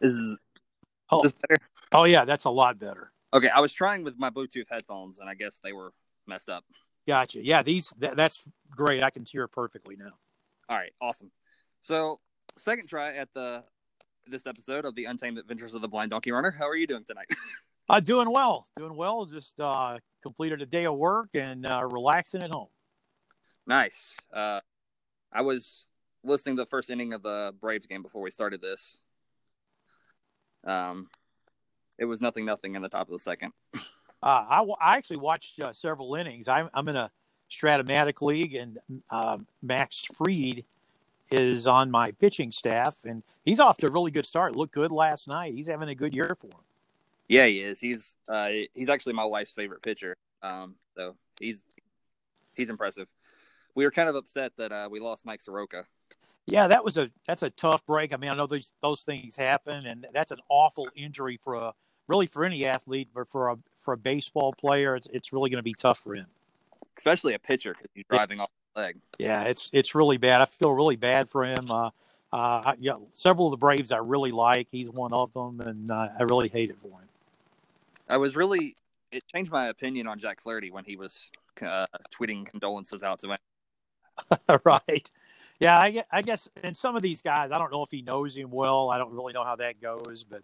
Is this better? Oh, yeah, that's a lot better. Okay, I was trying with my Bluetooth headphones, and I guess they were messed up. Gotcha. Yeah, that's great. I can hear perfectly now. All right, awesome. So, second try at this episode of the Untamed Adventures of the Blind Donkey Runner. How are you doing tonight? Doing well. Just completed a day of work and relaxing at home. Nice. I was listening to the first inning of the Braves game before we started this. It was 0-0 in the top of the second. I actually watched several innings. I'm in a Stratomatic league, and Max Fried is on my pitching staff, and he's off to a really good start. Looked good last night. He's having a good year for him. Yeah, he is. He's actually my wife's favorite pitcher. So he's impressive. We were kind of upset that we lost Mike Soroka. Yeah, that's a tough break. I mean, I know those things happen, and that's an awful injury for any athlete, but for a baseball player, it's really going to be tough for him, especially a pitcher because he's driving off the leg. Yeah, it's really bad. I feel really bad for him. Several of the Braves I really like. He's one of them, and I really hate it for him. It changed my opinion on Jack Flaherty when he was tweeting condolences out to him. Right. Yeah, I guess, and some of these guys, I don't know if he knows him well. I don't really know how that goes, but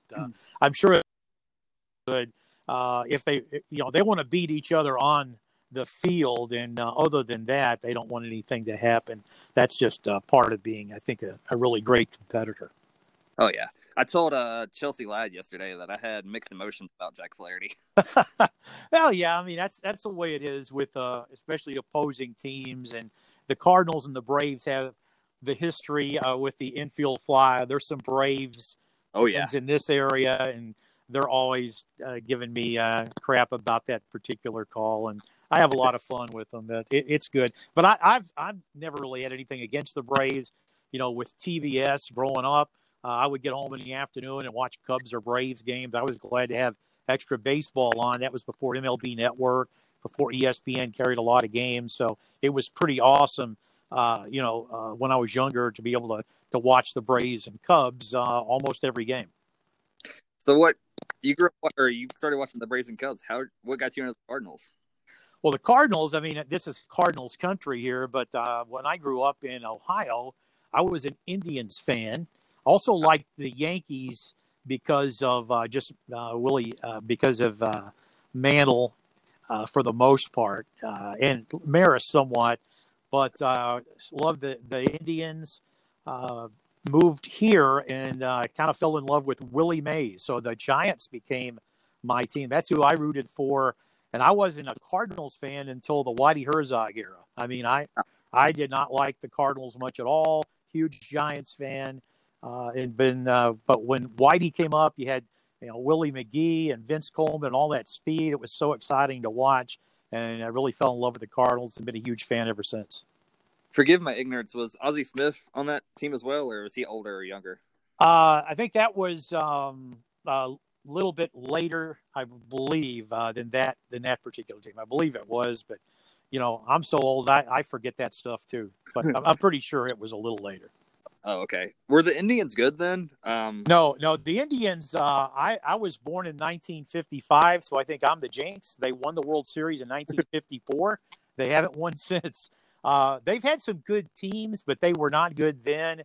I'm sure it's good if they, they want to beat each other on the field, and other than that, they don't want anything to happen. That's just part of being, I think, a really great competitor. Oh, yeah. I told Chelsea Lide yesterday that I had mixed emotions about Jack Flaherty. Well, yeah, I mean, that's the way it is with especially opposing teams. And the Cardinals and the Braves have the history with the infield fly. There's some Braves in this area, and they're always giving me crap about that particular call. And I have a lot of fun with them. It's good. But I've never really had anything against the Braves. With TBS growing up, I would get home in the afternoon and watch Cubs or Braves games. I was glad to have extra baseball on. That was before MLB Network, before ESPN carried a lot of games. So it was pretty awesome, when I was younger, to be able to watch the Braves and Cubs almost every game. So you started watching the Braves and Cubs. What got you into the Cardinals? Well, the Cardinals, I mean, this is Cardinals country here, but when I grew up in Ohio, I was an Indians fan. Also liked the Yankees because of Mantle for the most part, and Maris somewhat, but loved the Indians. Moved here and kind of fell in love with Willie Mays. So the Giants became my team. That's who I rooted for. And I wasn't a Cardinals fan until the Whitey Herzog era. I mean, I did not like the Cardinals much at all. Huge Giants fan. But when Whitey came up, you had Willie McGee and Vince Coleman and all that speed. It was so exciting to watch, and I really fell in love with the Cardinals and been a huge fan ever since. Forgive my ignorance. Was Ozzie Smith on that team as well, or was he older or younger? I think that was a little bit later, I believe, than that particular team. I believe it was, but I'm so old, I forget that stuff too. But I'm pretty sure it was a little later. Oh, okay. Were the Indians good then? No. The Indians, I was born in 1955, so I think I'm the jinx. They won the World Series in 1954. They haven't won since. They've had some good teams, but they were not good then.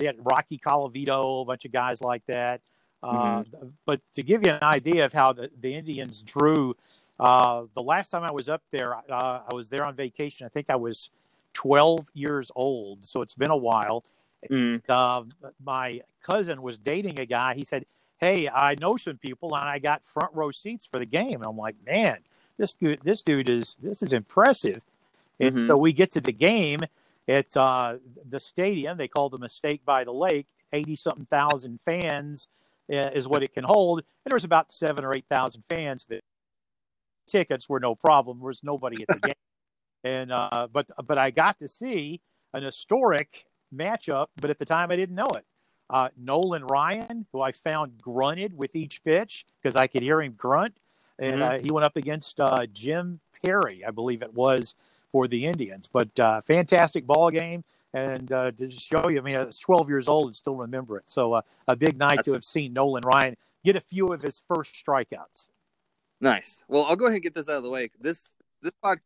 They had Rocky Colavito, a bunch of guys like that. But to give you an idea of how the Indians drew, the last time I was up there, I was there on vacation. I think I was 12 years old, so it's been a while. And, my cousin was dating a guy. He said, "Hey, I know some people, and I got front row seats for the game." And I'm like, "Man, this is impressive." Mm-hmm. And so we get to the game at the stadium. They call the Mistake by the Lake. 80-something thousand fans is what it can hold, and there was about 7,000 or 8,000 fans. That tickets were no problem. There was nobody at the game, and but I got to see an historic matchup, but at the time I didn't know it. Nolan Ryan, who I found grunted with each pitch because I could hear him grunt, and he went up against Jim Perry, I believe it was, for the Indians. But fantastic ball game. and to show you, I mean, I was 12 years old and still remember it. So a big night to have seen Nolan Ryan get a few of his first strikeouts. Nice. Well, I'll go ahead and get this out of the way. This podcast,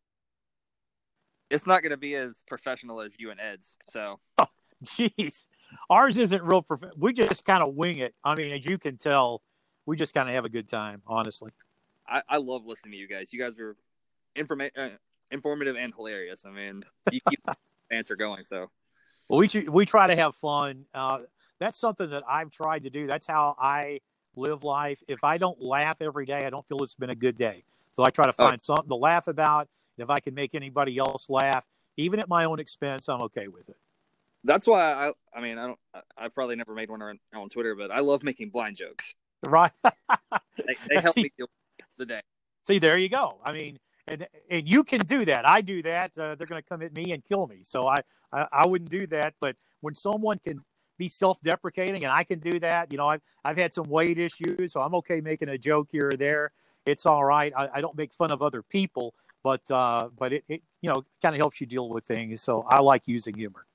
it's not going to be as professional as you and Ed's. So, jeez, ours isn't real professional. We just kind of wing it. I mean, as you can tell, we just kind of have a good time, honestly. I love listening to you guys. You guys are informative and hilarious. I mean, you keep the banter going. So, well, we try to have fun. That's something that I've tried to do. That's how I live life. If I don't laugh every day, I don't feel it's been a good day. So I try to find something to laugh about. If I can make anybody else laugh, even at my own expense, I'm okay with it. That's why I probably never made one on Twitter, but I love making blind jokes. Right. they help me deal with the day. See, there you go. I mean, and you can do that. I do that. They're going to come at me and kill me. So I wouldn't do that. But when someone can be self-deprecating and I can do that, you know, I've had some weight issues, so I'm okay making a joke here or there. It's all right. I don't make fun of other people, but it you know, kind of helps you deal with things. So I like using humor.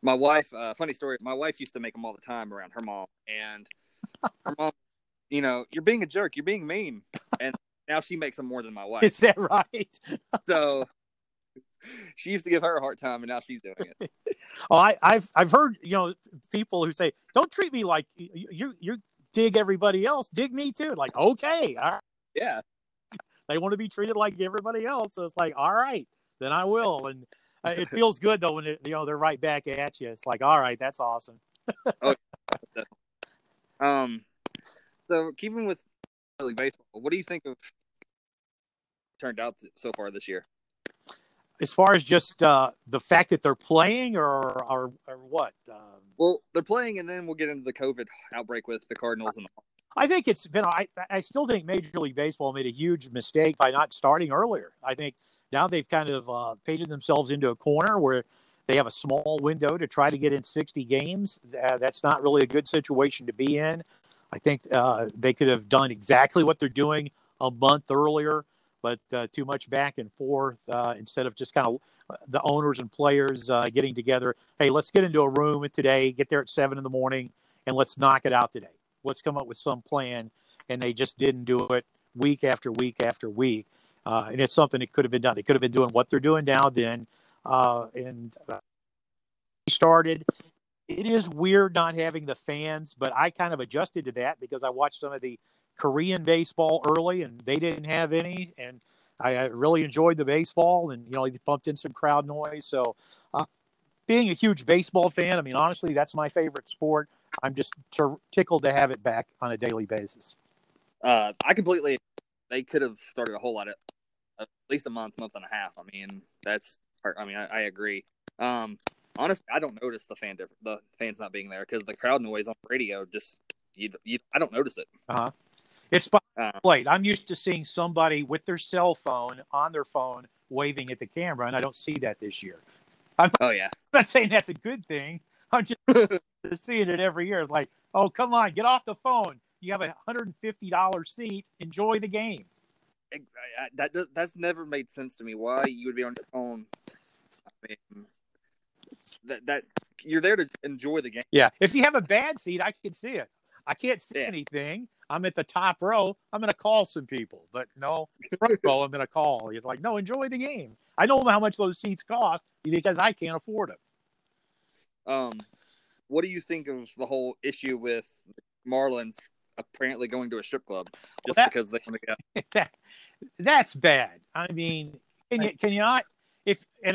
My wife, funny story. My wife used to make them all the time around her mom, and her mom, you know, you're being a jerk, you're being mean, and now she makes them more than my wife. Is that right? So she used to give her a hard time, and now she's doing it. Oh, I've heard, you know, people who say, "Don't treat me like you dig everybody else, dig me too." Like, okay, all right. Yeah, they want to be treated like everybody else. So it's like, all right, then I will. And it feels good though when it, you know, they're right back at you. It's like, all right, that's awesome. Oh, yeah. So keeping with Major League Baseball, what do you think of turned out so far this year? As far as just the fact that they're playing, or what? Well, they're playing, and then we'll get into the COVID outbreak with the Cardinals and the. I think it's been. I still think Major League Baseball made a huge mistake by not starting earlier. I think now they've kind of painted themselves into a corner where they have a small window to try to get in 60 games. That's not really a good situation to be in. I think they could have done exactly what they're doing a month earlier, but too much back and forth instead of just kind of the owners and players getting together. Hey, let's get into a room today, get there at 7 a.m, and let's knock it out today. Let's come up with some plan, and they just didn't do it week after week after week. And it's something that could have been done. They could have been doing what they're doing now then. Started. It is weird not having the fans, but I kind of adjusted to that because I watched some of the Korean baseball early, and they didn't have any. And I really enjoyed the baseball, and, you know, they pumped in some crowd noise. So being a huge baseball fan, I mean, honestly, that's my favorite sport. I'm just tickled to have it back on a daily basis. I completely – they could have started a whole lot of – at least a month, month and a half. I mean, that's – I mean, I agree. Honestly, I don't notice the fans not being there because the crowd noise on the radio just – I don't notice it. Uh-huh. It's by the plate. I'm used to seeing somebody with their cell phone on their phone waving at the camera, and I don't see that this year. I'm not saying that's a good thing. I'm just seeing it every year. Like, oh, come on, get off the phone. You have a $150 seat. Enjoy the game. That's never made sense to me. Why you would be on your phone? I mean, that you're there to enjoy the game. Yeah. If you have a bad seat, I can see it. I can't see anything. I'm at the top row. I'm going to call some people. But no, front row, I'm going to call. It's like, no, enjoy the game. I don't know how much those seats cost because I can't afford them. What do you think of the whole issue with Marlins apparently going to a strip club just because they want to go? That's bad. I mean, can you not?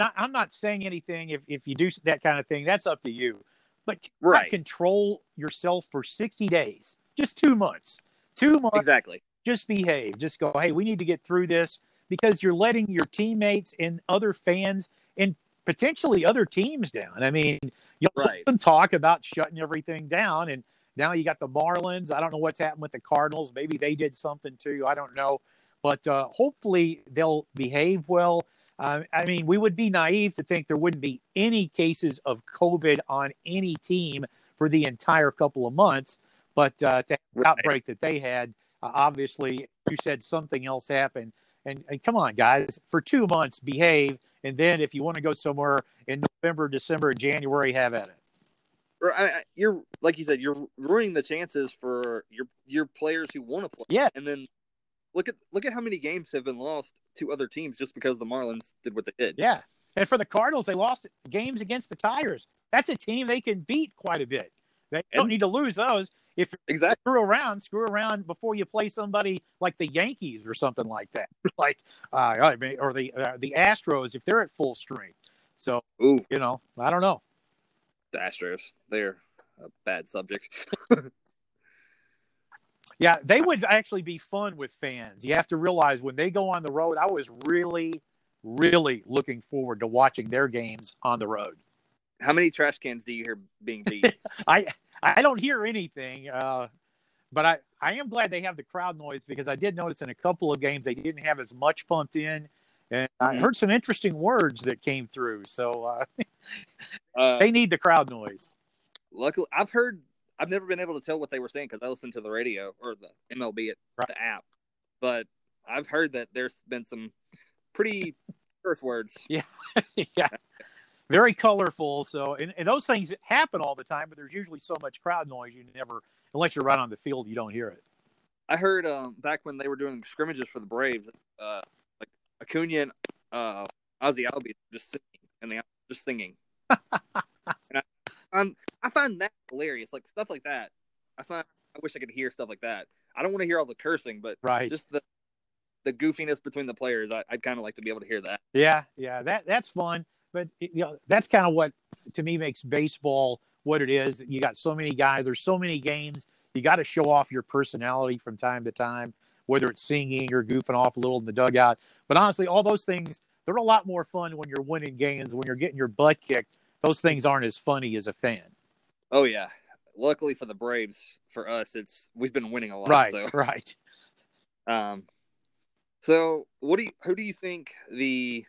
I'm not saying anything. If you do that kind of thing, that's up to you. But you can't control yourself for 60 days, just 2 months. 2 months. Exactly. Just behave. Just go, hey, we need to get through this because you're letting your teammates and other fans and potentially other teams down. I mean, you'll hear them talk about shutting everything down, and now you got the Marlins. I don't know what's happened with the Cardinals. Maybe they did something too. I don't know. But hopefully they'll behave well. I mean, we would be naive to think there wouldn't be any cases of COVID on any team for the entire couple of months. But to have the outbreak that they had, obviously, you said something else happened. And come on, guys, for 2 months, behave. And then if you want to go somewhere in November, December, January, have at it. You're like you said, you're ruining the chances for your players who want to play. Yeah, and then look at how many games have been lost to other teams just because the Marlins did what they did. Yeah, and for the Cardinals, they lost games against the Tigers. That's a team they can beat quite a bit. They don't need to lose those. If exactly screw around before you play somebody like the Yankees or something like that, like or the Astros if they're at full strength. So you know, I don't know. The Astros, they're a bad subject. Yeah, they would actually be fun with fans. You have to realize when they go on the road, I was really, really looking forward to watching their games on the road. How many trash cans do you hear being beat? I don't hear anything, but I am glad they have the crowd noise because I did notice in a couple of games they didn't have as much pumped in. And I heard some interesting words that came through, so they need the crowd noise. Luckily, I've never been able to tell what they were saying because I listened to the radio or the MLB the app, but I've heard that there's been some pretty curse words. Yeah, yeah, very colorful. So, and those things happen all the time, but there's usually so much crowd noise you never, unless you're right on the field, you don't hear it. I heard back when they were doing scrimmages for the Braves. Acuna and Ozzy Albies just singing, and they just singing. And I find that hilarious, like stuff like that. I wish I could hear stuff like that. I don't want to hear all the cursing, but just the goofiness between the players. I'd kind of like to be able to hear that. Yeah, that's fun. But that's kind of what to me makes baseball what it is. You got so many guys. There's so many games. You got to show off your personality from time to time, whether it's singing or goofing off a little in the dugout. But honestly, all those things, they're a lot more fun when you're winning games. When you're getting your butt kicked, those things aren't as funny as a fan. Oh, yeah. Luckily for the Braves, for us, we've been winning a lot. Right. So who do you think the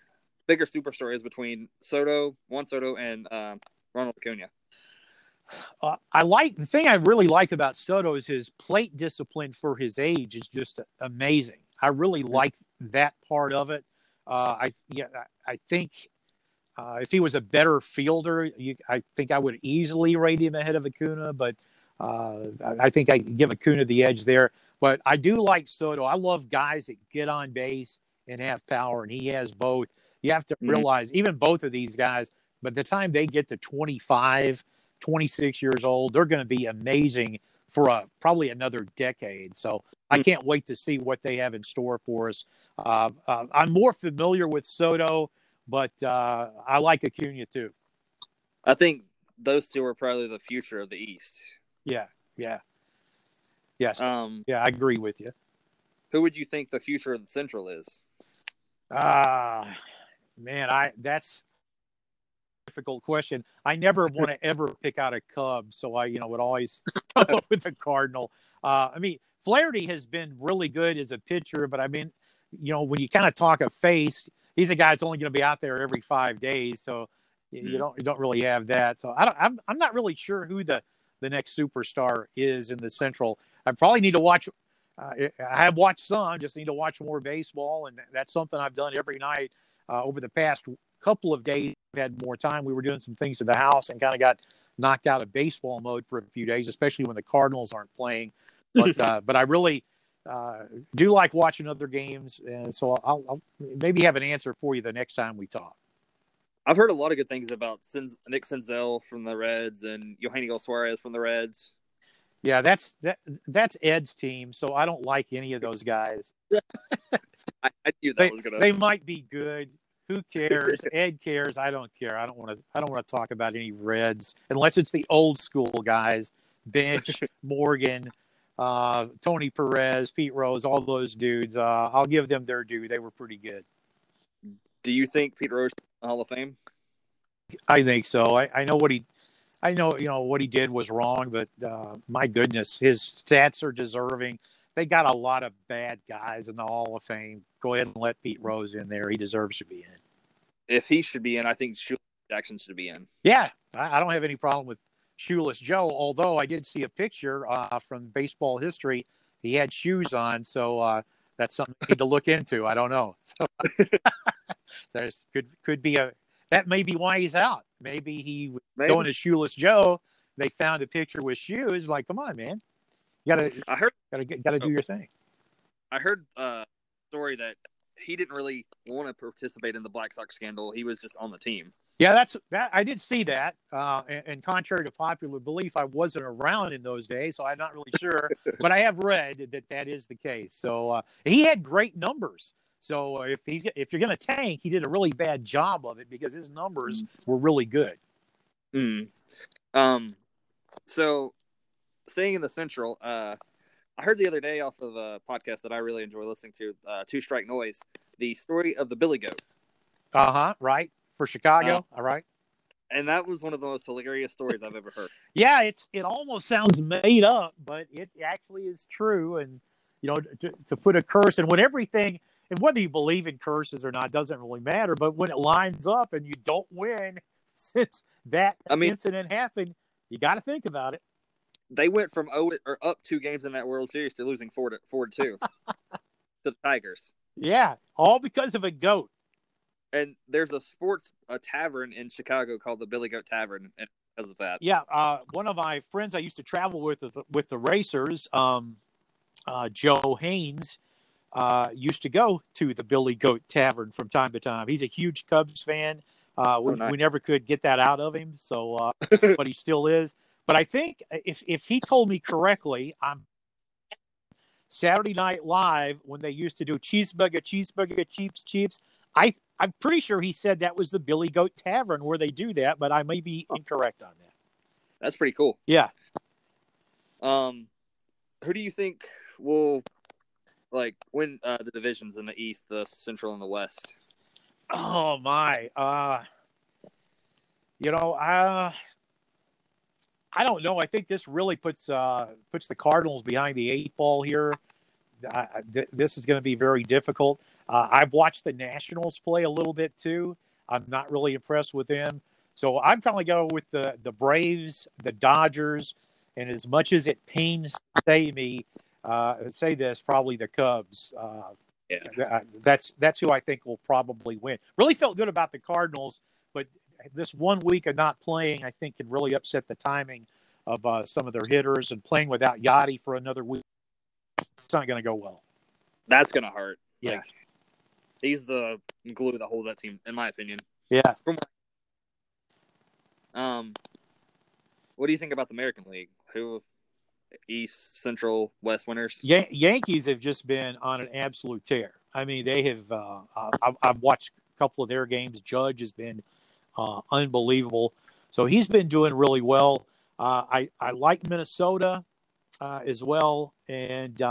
bigger superstar is between Juan Soto and Ronald Acuna? The thing I really like about Soto is his plate discipline for his age is just amazing. I really like that part of it. I think if he was a better fielder, I think I would easily rate him ahead of Acuna, but I think I give Acuna the edge there. But I do like Soto. I love guys that get on base and have power, and he has both. You have to realize, even both of these guys, by the time they get to 25 – 26 years old, they're going to be amazing for probably another decade. So I can't wait to see what they have in store for us. I'm more familiar with Soto, but I like Acuna too. I think those two are probably the future of the East. Yes. I agree with you. Who would you think the future of the Central is? That's difficult question. I never want to ever pick out a Cub, so I would always come up with a Cardinal. Flaherty has been really good as a pitcher, but when you kind of talk a face, he's a guy that's only going to be out there every 5 days, so you don't really have that. So I'm not really sure who the next superstar is in the Central. I probably need to watch. I have watched some, just need to watch more baseball, and that's something I've done every night over the past couple of days. We've had more time. We were doing some things to the house and kind of got knocked out of baseball mode for a few days, especially when the Cardinals aren't playing. But but I really do like watching other games, and so I'll maybe have an answer for you the next time we talk. I've heard a lot of good things about Nick Senzel from the Reds and Yohanny Gonzalez from the Reds. Yeah, that's Ed's team, so I don't like any of those guys. I knew that was gonna. They might be good. Who cares? Ed cares. I don't care. I don't want to talk about any Reds unless it's the old school guys, Bench, Morgan, Tony Perez, Pete Rose, all those dudes. I'll give them their due. They were pretty good. Do you think Pete Rose is in the Hall of Fame? I think so. I know what he did was wrong, but my goodness, his stats are deserving. They got a lot of bad guys in the Hall of Fame. Go ahead and let Pete Rose in there. He deserves to be in. If he should be in, I think Shoeless Jackson should be in. Yeah, I don't have any problem with Shoeless Joe, although I did see a picture from baseball history. He had shoes on, so that's something I need to look into. I don't know. So, could be a that may be why he's out. Maybe he was going to Shoeless Joe. They found a picture with shoes. Like, come on, man, you gotta do your thing. I heard a story that he didn't really want to participate in the Black Sox scandal. He was just on the team. Yeah, that. I did see that. And contrary to popular belief, I wasn't around in those days, so I'm not really sure. But I have read that is the case. So he had great numbers. So if you're going to tank, he did a really bad job of it because his numbers were really good. Mm. So staying in the Central, I heard the other day off of a podcast that I really enjoy listening to, Two Strike Noise, the story of the Billy Goat. Uh-huh, right. For Chicago, all right. And that was one of the most hilarious stories I've ever heard. Yeah, it almost sounds made up, but it actually is true. And, you know, to put a curse in when everything, and whether you believe in curses or not doesn't really matter, but when it lines up and you don't win since that incident happened, you got to think about it. They went from up 2 games in that World Series to losing 4-2 to the Tigers. Yeah, all because of a goat. And there's a tavern in Chicago called the Billy Goat Tavern because of that. Yeah, one of my friends I used to travel with the racers, Joe Haynes, used to go to the Billy Goat Tavern from time to time. He's a huge Cubs fan. We never could get that out of him, so but he still is. But I think if he told me correctly, I'm Saturday Night Live when they used to do cheeseburger, cheeps. I'm pretty sure he said that was the Billy Goat Tavern where they do that, but I may be incorrect on that. That's pretty cool. Yeah. Who do you think will win the divisions in the East, the Central, and the West? Oh my! I don't know. I think this really puts the Cardinals behind the 8 ball here. This is going to be very difficult. I've watched the Nationals play a little bit, too. I'm not really impressed with them. So I'm probably going with the Braves, the Dodgers, and as much as it pains to say this, probably the Cubs. That's who I think will probably win. Really felt good about the Cardinals, but this 1 week of not playing, I think, can really upset the timing of some of their hitters, and playing without Yachty for another week, it's not going to go well. That's going to hurt. Yeah. He's the glue that holds that team, in my opinion. Yeah. What do you think about the American League? Who, East, Central, West winners? Yankees have just been on an absolute tear. I mean, they have. I've watched a couple of their games. Judge has been unbelievable. So he's been doing really well. I like Minnesota as well, and.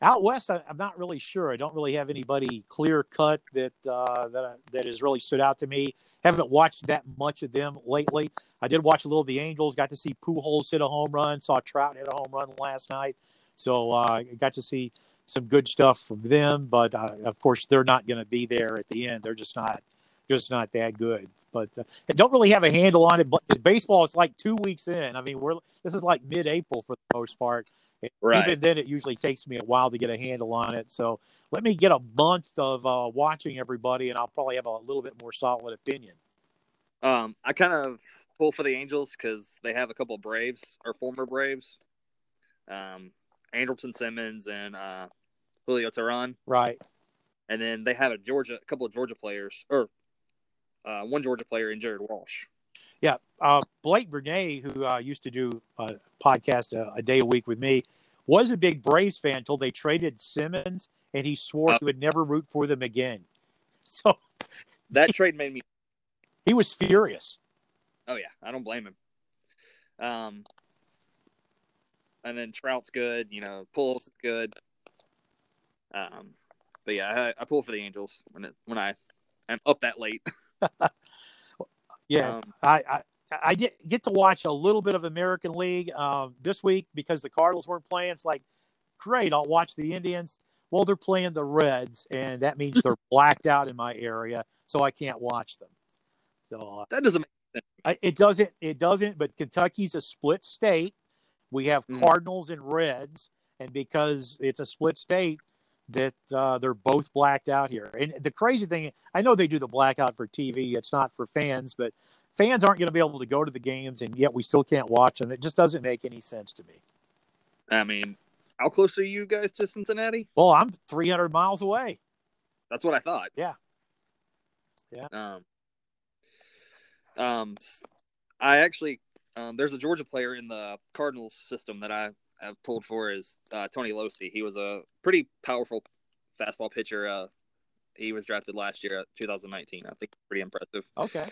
Out west, I'm not really sure. I don't really have anybody clear cut that has really stood out to me. Haven't watched that much of them lately. I did watch a little of the Angels. Got to see Pujols hit a home run. Saw Trout hit a home run last night. So I got to see some good stuff from them. But of course, they're not going to be there at the end. They're just not that good. But I don't really have a handle on it. But baseball, it's like 2 weeks in. I mean, this is like mid-April for the most part. Right. Even then, it usually takes me a while to get a handle on it. So let me get a month of watching everybody, and I'll probably have a little bit more solid opinion. I kind of pull for the Angels because they have a couple of Braves, or former Braves, Andrelton Simmons and Julio Teheran. Right. And then they have a couple of Georgia players, or one Georgia player in Jared Walsh. Yeah, Blake Bernay, who used to do a podcast a day a week with me, was a big Braves fan until they traded Simmons, and he swore he would never root for them again. So that trade made me. He was furious. Oh yeah, I don't blame him. And then Trout's good, Pujols is good. But yeah, I pull for the Angels when I am up that late. Yeah, I get to watch a little bit of American League this week because the Cardinals weren't playing. It's like, great, I'll watch the Indians. Well, they're playing the Reds, and that means they're blacked out in my area, so I can't watch them. So that doesn't make sense. It doesn't. But Kentucky's a split state. We have Cardinals and Reds, and because it's a split state, that they're both blacked out here. And the crazy thing, I know they do the blackout for TV. It's not for fans, but fans aren't going to be able to go to the games, and yet we still can't watch them. It just doesn't make any sense to me. I mean, how close are you guys to Cincinnati? Well, I'm 300 miles away. That's what I thought. Yeah. Yeah. I actually, there's a Georgia player in the Cardinals system that I have pulled for is Tony Losi. He was a pretty powerful fastball pitcher. He was drafted last year, 2019. I think pretty impressive. Okay.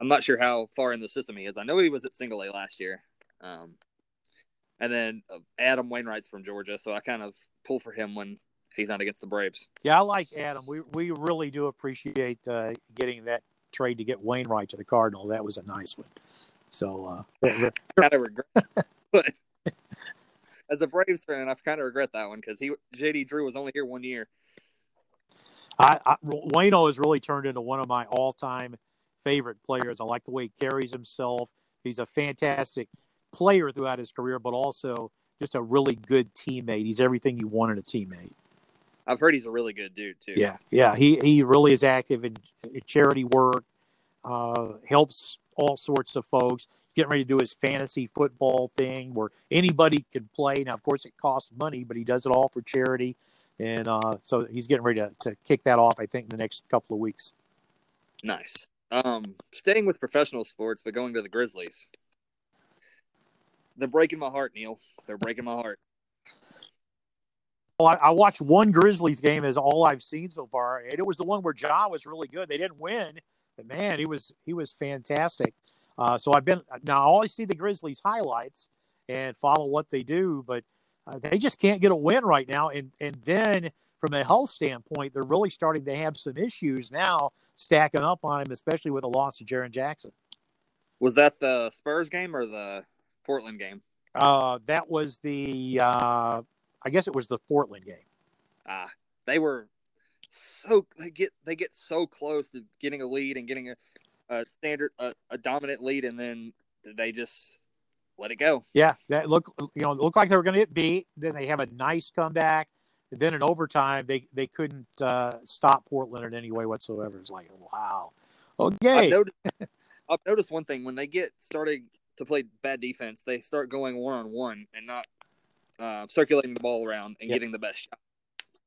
I'm not sure how far in the system he is. I know he was at single A last year. And then Adam Wainwright's from Georgia, so I kind of pull for him when he's not against the Braves. Yeah, I like Adam. We really do appreciate getting that trade to get Wainwright to the Cardinals. That was a nice one. So kind of regret, but as a Braves fan, I kind of regret that one because JD Drew was only here 1 year. Waino has really turned into one of my all-time favorite players. I like the way he carries himself. He's a fantastic player throughout his career, but also just a really good teammate. He's everything you want in a teammate. I've heard he's a really good dude too. Yeah. Yeah. He really is active in charity work, helps all sorts of folks. He's getting ready to do his fantasy football thing where anybody could play. Now, of course it costs money, but he does it all for charity. And so he's getting ready to kick that off, I think, in the next couple of weeks. Nice. Staying with professional sports, but going to the Grizzlies. They're breaking my heart, Neil. They're breaking my heart. Well, I watched one Grizzlies game as all I've seen so far, and it was the one where Ja was really good. They didn't win, but man, he was fantastic. So I always see the Grizzlies highlights and follow what they do, but they just can't get a win right now. And then from a health standpoint, they're really starting to have some issues now, stacking up on him, especially with the loss of Jaren Jackson. Was that the Spurs game or the Portland game? That was the. I guess it was the Portland game. They were so they get so close to getting a lead and getting a dominant lead, and then they just let it go. Yeah, that looked like they were going to get beat. Then they have a nice comeback. And then in overtime, they couldn't stop Portland in any way whatsoever. It's like, wow. Okay. I've noticed one thing when they get started to play bad defense, they start going one-on-one and not circulating the ball around and getting the best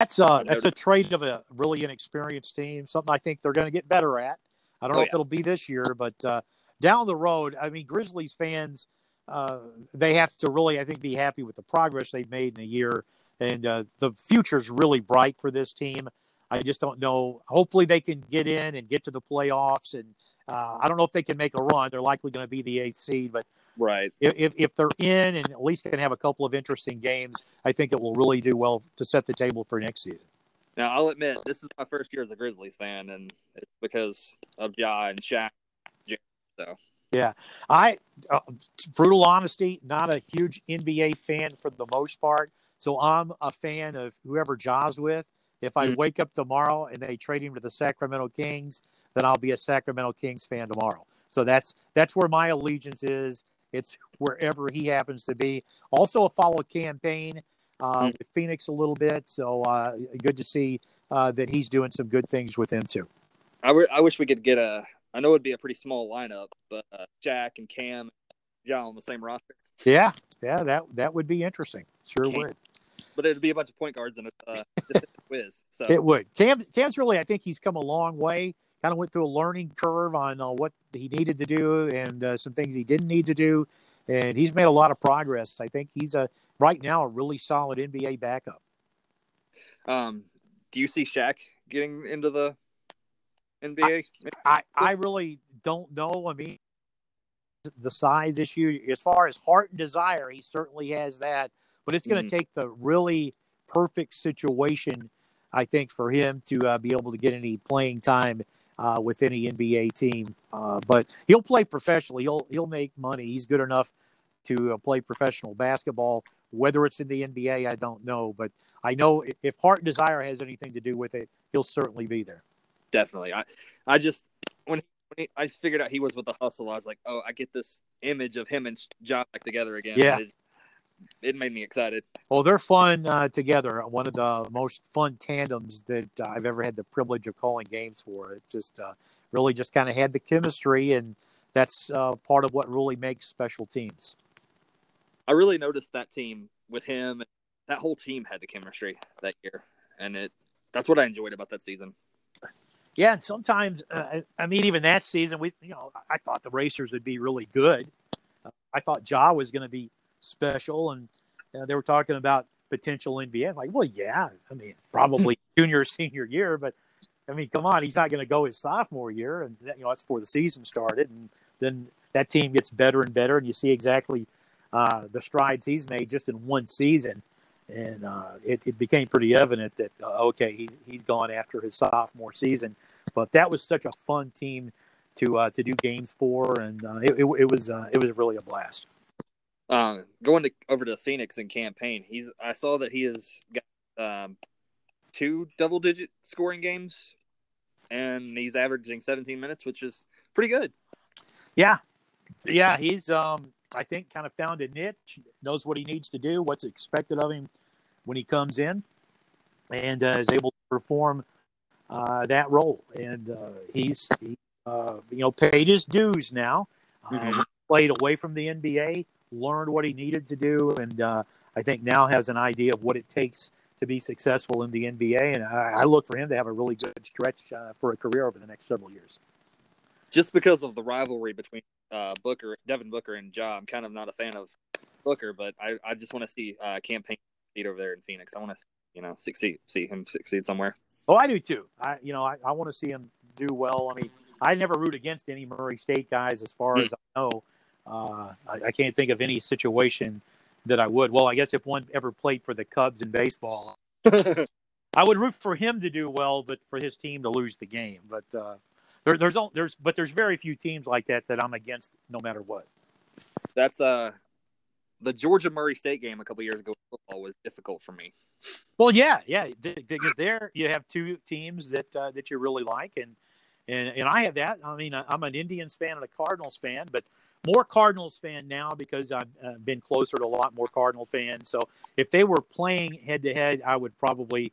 shot. That's a trait of a really inexperienced team, something I think they're going to get better at. I don't know if it'll be this year, but down the road, I mean, Grizzlies fans, they have to really, I think, be happy with the progress they've made in a year. And the future's really bright for this team. I just don't know. Hopefully they can get in and get to the playoffs. And I don't know if they can make a run. They're likely going to be the 8th seed. But right. If they're in and at least can have a couple of interesting games, I think it will really do well to set the table for next season. Now, I'll admit, this is my first year as a Grizzlies fan, and it's because of Ja and Shaq. So. Yeah. Brutal honesty, not a huge NBA fan for the most part. So I'm a fan of whoever Ja's with. If I wake up tomorrow and they trade him to the Sacramento Kings, then I'll be a Sacramento Kings fan tomorrow. So that's where my allegiance is. It's wherever he happens to be. Also, a follow Cam Payne with Phoenix a little bit. So good to see that he's doing some good things with them too. I wish we could get I know it'd be a pretty small lineup, but Jack and Cam, Ja on the same roster. Yeah, that would be interesting. Sure would. But it'd be a bunch of point guards and a whiz. So. It would. Cam's really, I think he's come a long way. Kind of went through a learning curve on what he needed to do and some things he didn't need to do. And he's made a lot of progress. I think he's right now a really solid NBA backup. Do you see Shaq getting into the NBA? I really don't know. I mean, the size issue, as far as heart and desire, he certainly has that. But it's going to take the really perfect situation, I think, for him to be able to get any playing time with any NBA team. But he'll play professionally. He'll make money. He's good enough to play professional basketball. Whether it's in the NBA, I don't know. But I know if heart and desire has anything to do with it, he'll certainly be there. Definitely. I just when I figured out he was with the Hustle, I was like, oh, I get this image of him and Ja back together again. Yeah. it made me excited. Well, they're fun together. One of the most fun tandems that I've ever had the privilege of calling games for. It just really just kind of had the chemistry, and that's part of what really makes special teams. I really noticed that team with him. That whole team had the chemistry that year, and that's what I enjoyed about that season. Yeah, and sometimes, I mean, even that season, I thought the Racers would be really good. I thought Ja was going to be special, and they were talking about potential NBA. I'm like, well, yeah, I mean, probably junior or senior year, but, I mean, come on, he's not going to go his sophomore year, and that's before the season started, and then that team gets better and better, and you see exactly the strides he's made just in one season. And it became pretty evident that, okay, he's gone after his sophomore season. But that was such a fun team to do games for, and it was really a blast. Going over to Phoenix and Cam Payne, I saw that he has got 2 double-digit scoring games, and he's averaging 17 minutes, which is pretty good. Yeah, he's I think kind of found a niche, knows what he needs to do, what's expected of him when he comes in, and is able to perform that role. And he's paid his dues now, played away from the NBA, learned what he needed to do, and I think now has an idea of what it takes to be successful in the NBA. And I look for him to have a really good stretch for a career over the next several years. Just because of the rivalry between Devin Booker and Ja, I'm kind of not a fan of Booker, but I just want to see Cam Payne succeed over there in Phoenix. I want to see him succeed somewhere. Oh, I do too. I want to see him do well. I mean, I never root against any Murray State guys as far as I know. I can't think of any situation that I would. Well, I guess if one ever played for the Cubs in baseball, I would root for him to do well, but for his team to lose the game. But there's very few teams like that I'm against no matter what. That's the Georgia Murray State game a couple years ago. Football was difficult for me. Well, yeah, because there you have two teams that you really like, and I have that. I mean, I'm an Indians fan and a Cardinals fan, but more Cardinals fan now because I've been closer to a lot more Cardinal fans. So if they were playing head to head, I would probably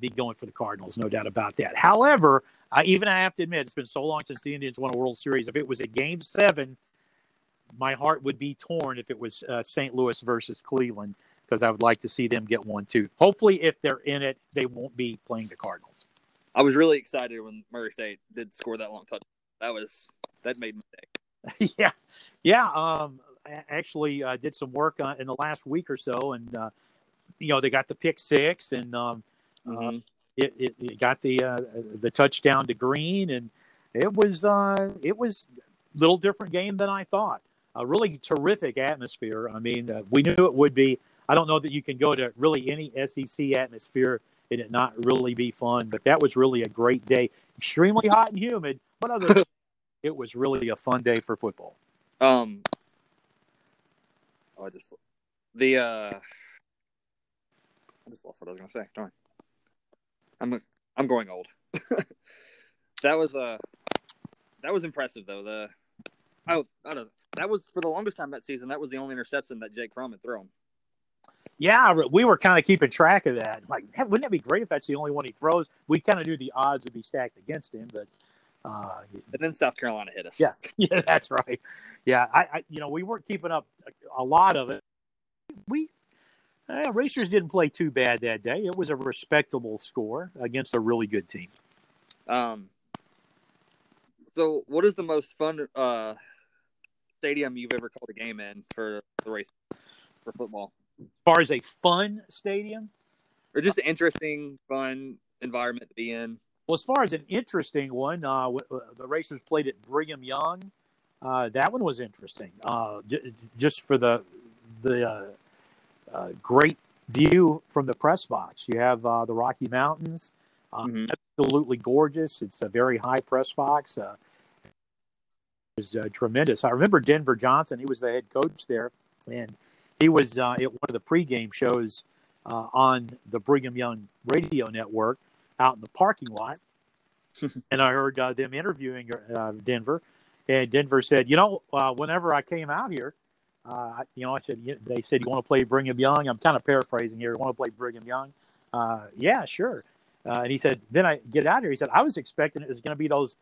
be going for the Cardinals, no doubt about that. However, I have to admit, it's been so long since the Indians won a World Series. If it was a Game 7, my heart would be torn if it was St. Louis versus Cleveland, because I would like to see them get one too. Hopefully, if they're in it, they won't be playing the Cardinals. I was really excited when Murray State did score that long touchdown. That made me sick. Yeah. Actually, I did some work in the last week or so, and they got the pick six, and it got the touchdown to Green, and it was a little different game than I thought. A really terrific atmosphere. I mean, we knew it would be. I don't know that you can go to really any SEC atmosphere and it not really be fun, but that was really a great day. Extremely hot and humid, but other than that, it was really a fun day for football. I just lost what I was going to say. Darn. I'm going old. That was impressive though. That was for the longest time that season. That was the only interception that Jake Fromm had thrown. Yeah, we were kind of keeping track of that. Like, wouldn't that be great if that's the only one he throws? We kind of knew the odds would be stacked against him, but and then South Carolina hit us. Yeah, that's right. Yeah, I we weren't keeping up a lot of it. Racers didn't play too bad that day. It was a respectable score against a really good team. So what is the most fun stadium you've ever called a game in for the race for football? As far as a fun stadium? Or just an interesting, fun environment to be in? Well, as far as an interesting one, the Racers played at Brigham Young. That one was interesting. Just for the great view from the press box. You have the Rocky Mountains, absolutely gorgeous. It's a very high press box. It was tremendous. I remember Denver Johnson. He was the head coach there, and he was at one of the pregame shows on the Brigham Young radio network out in the parking lot, and I heard them interviewing Denver, and Denver said, whenever I came out here, I said, they said, you want to play Brigham Young? I'm kind of paraphrasing here. You want to play Brigham Young? Yeah, sure. And he said, then I get out here. He said, I was expecting it was going to be those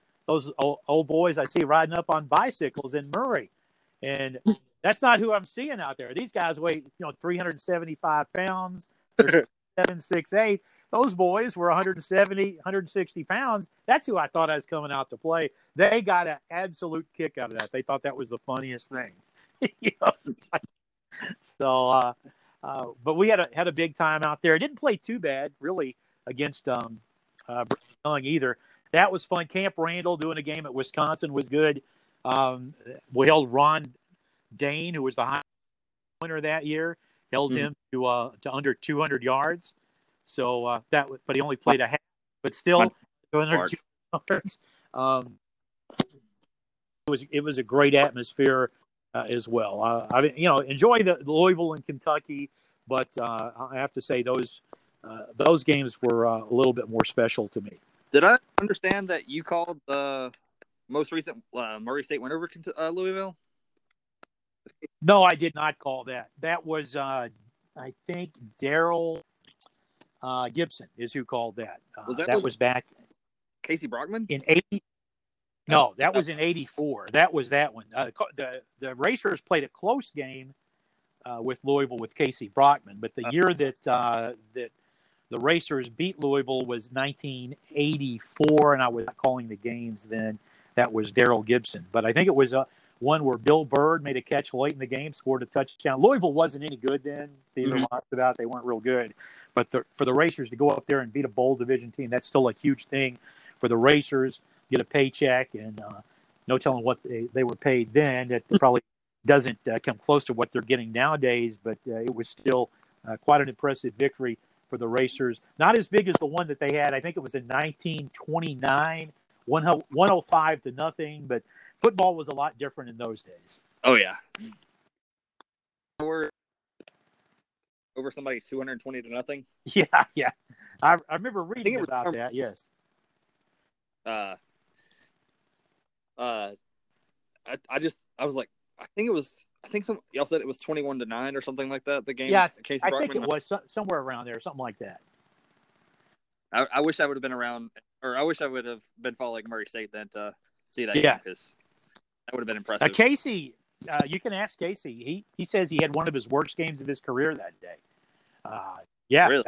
old boys I see riding up on bicycles in Murray. And that's not who I'm seeing out there. These guys weigh, 375 pounds. They're 7'6", 8". Those boys were 170, 160 pounds. That's who I thought I was coming out to play. They got an absolute kick out of that. They thought that was the funniest thing. So, but we had a big time out there. Didn't play too bad, really, against Young either. That was fun. Camp Randall doing a game at Wisconsin was good. We held Ron Dane, who was the high winner that year, held him to under 200 yards. So but he only played a half, but still 200 yards. It was a great atmosphere as well. Enjoy the Louisville and Kentucky, but I have to say those games were a little bit more special to me. Did I understand that you called the most recent Murray State win over Louisville? No, I did not call that. That was, I think, Daryl Gibson is who called that. Was back Casey Brockman in 80. No, that was in 84. That was that one. The Racers played a close game with Louisville with Casey Brockman, but the year that the Racers beat Louisville was 1984, and I was not calling the games then. That was Daryl Gibson, but I think it was one where Bill Byrd made a catch late in the game, scored a touchdown. Louisville wasn't any good then. They weren't real good. But for the Racers to go up there and beat a bowl division team, that's still a huge thing for the Racers. Get a paycheck, and no telling what they were paid then. That probably doesn't come close to what they're getting nowadays, but it was still quite an impressive victory for the Racers. Not as big as the one that they had. I think it was in 1929, 105-0, but football was a lot different in those days. Oh, yeah. We're over somebody 220-0. Yeah. I remember reading about that, yes. I was like, I think y'all said it was 21-9 or something like that. The game, yeah, Casey Brockman. I think it was somewhere around there, something like that. I wish I would have been around, or I wish I would have been following Murray State then to see that game, because that would have been impressive. Casey, you can ask Casey. He says he had one of his worst games of his career that day. Really?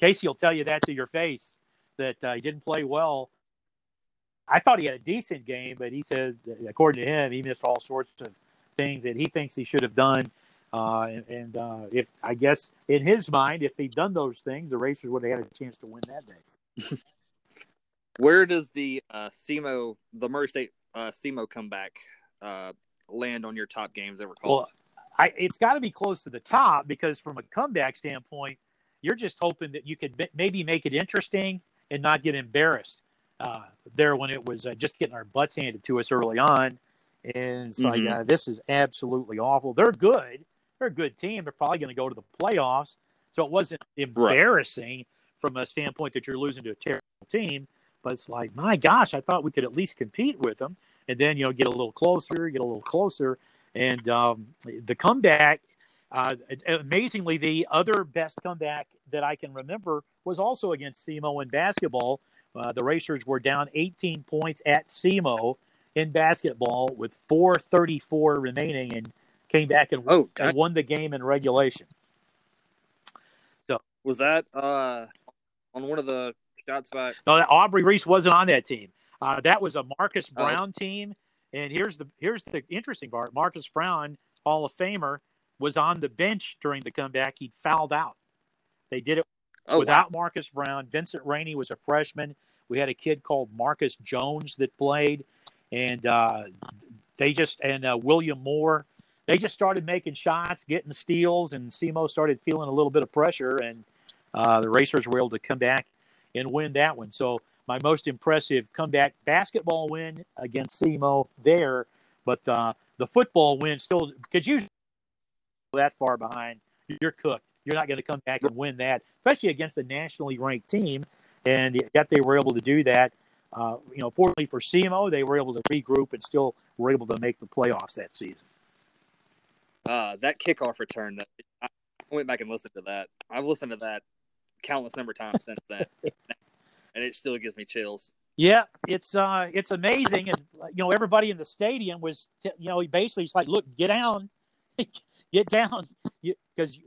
Casey will tell you that to your face, that he didn't play well. I thought he had a decent game, but he said, according to him, he missed all sorts of things that he thinks he should have done. If I guess in his mind, if he'd done those things, the Racers would have had a chance to win that day. Where does the Murray State SEMO comeback land on your top games ever called? Well, it's got to be close to the top, because from a comeback standpoint, you're just hoping that you could maybe make it interesting and not get embarrassed. There when it was just getting our butts handed to us early on. And it's like, this is absolutely awful. They're good. They're a good team. They're probably going to go to the playoffs. So it wasn't embarrassing from a standpoint that you're losing to a terrible team. But it's like, my gosh, I thought we could at least compete with them. And then, get a little closer, And the comeback, amazingly, the other best comeback that I can remember was also against SEMO in basketball. The Racers were down 18 points at SEMO in basketball with 4:34 remaining, and came back and won the game in regulation. So was that on one of the shots by? No, Aubrey Reese wasn't on that team. That was a Marcus Brown team, and here's the interesting part: Marcus Brown, Hall of Famer, was on the bench during the comeback. He'd fouled out. They did it. Without Marcus Brown. Vincent Rainey was a freshman. We had a kid called Marcus Jones that played, and William Moore. They just started making shots, getting steals, and SEMO started feeling a little bit of pressure, and the Racers were able to come back and win that one. So my most impressive comeback basketball win against SEMO there, but the football win still, because usually that far behind, you're cooked. You're not going to come back and win that, especially against a nationally ranked team. And yet they were able to do that. Fortunately for SEMO, they were able to regroup and still were able to make the playoffs that season. That kickoff return, I went back and listened to that. I've listened to that countless number of times since then, and it still gives me chills. Yeah, it's amazing, and you know everybody in the stadium was, you know, he basically just like, look, get down, because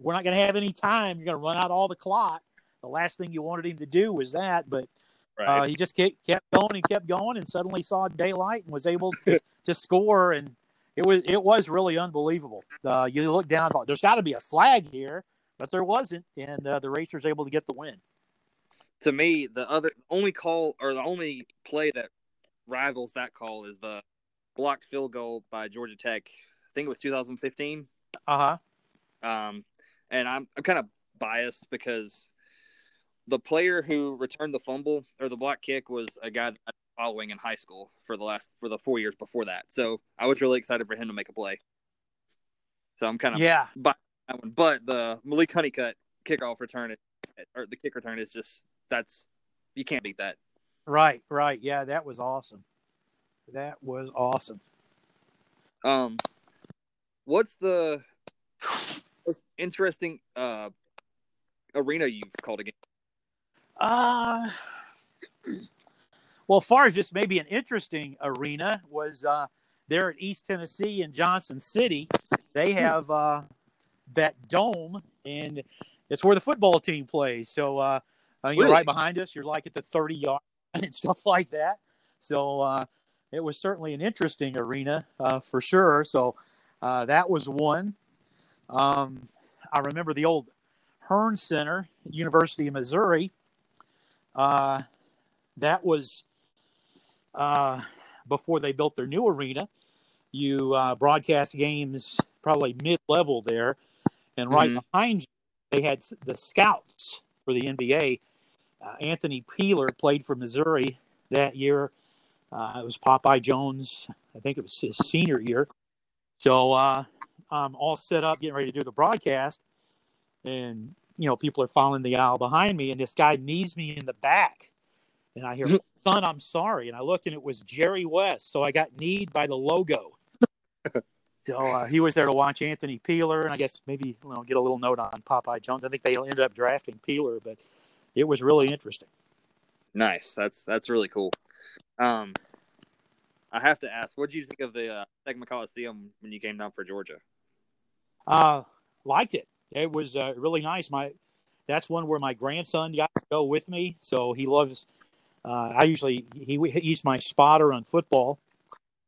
we're not going to have any time. You're going to run out all the clock. The last thing you wanted him to do was that, but right. He just kept going, and suddenly saw daylight and was able to score, and it was really unbelievable. You look down and thought, there's got to be a flag here, but there wasn't, and the Racers able to get the win. To me, the only play that rivals that call is the blocked field goal by Georgia Tech. I think it was 2015. And I'm kind of biased because the player who returned the fumble or the block kick was a guy that I've been following in high school for the 4 years before that. So I was really excited for him to make a play. So I'm kind of biased on that one. But the Malik Honeycutt kickoff return or the kick return is just, that's, you can't beat that. Right. Yeah, that was awesome. What's the most interesting arena you've called a game? Well, as far as just maybe an interesting arena was there at East Tennessee in Johnson City. They have that dome, and it's where the football team plays. So you're right behind us. You're like at the 30-yard line and stuff like that. So it was certainly an interesting arena for sure. So that was one. I remember the old Hearn Center, University of Missouri. That was before they built their new arena. You broadcast games probably mid-level there. And right behind you, they had the scouts for the NBA. Anthony Peeler played for Missouri that year. It was Popeye Jones. I think it was his senior year. So I'm all set up, getting ready to do the broadcast. And, you know, people are following the aisle behind me. And this guy knees me in the back. And I hear, son, I'm sorry. And I looked, and it was Jerry West. So I got kneed by the logo. So he was there to watch Anthony Peeler, and I guess maybe get a little note on Popeye Jones. I think they ended up drafting Peeler, but it was really interesting. Nice. That's really cool. I have to ask, what did you think of the Tegma Coliseum when you came down for Georgia? Liked it. It was really nice. That's one where my grandson got to go with me, so he loves. He's my spotter on football.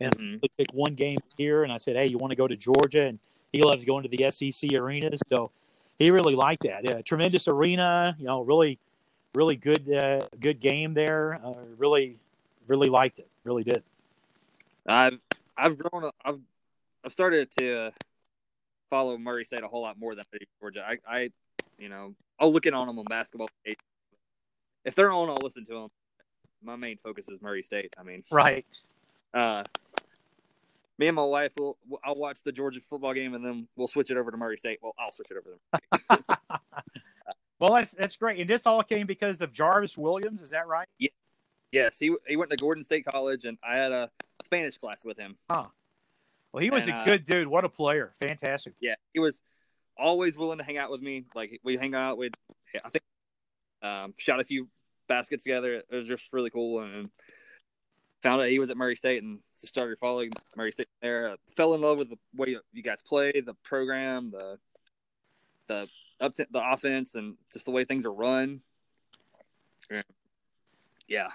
And I picked one game here, and I said, hey, you want to go to Georgia? And he loves going to the SEC arenas. So he really liked that. Yeah, tremendous arena, really, really good good game there. Really, really liked it. Really did. I've grown up. I've started to follow Murray State a whole lot more than I do Georgia. I'll look in on them on basketball. If they're on, I'll listen to them. My main focus is Murray State. Right. Me and my wife I'll watch the Georgia football game, and then we'll switch it over to Murray State. Well, I'll switch it over to them. Well, that's great. And this all came because of Jarvis Williams. Is that right? Yeah. Yes. He went to Gordon State College, and I had a Spanish class with him. Huh. Well, he was a good dude. What a player. Fantastic. Yeah. He was always willing to hang out with me. Like, we hang out with, I think, shot a few baskets together. It was just really cool. And found out he was at Murray State and just started following Murray State there. Fell in love with the way you guys play, the program, the offense, and just the way things are run. Yeah.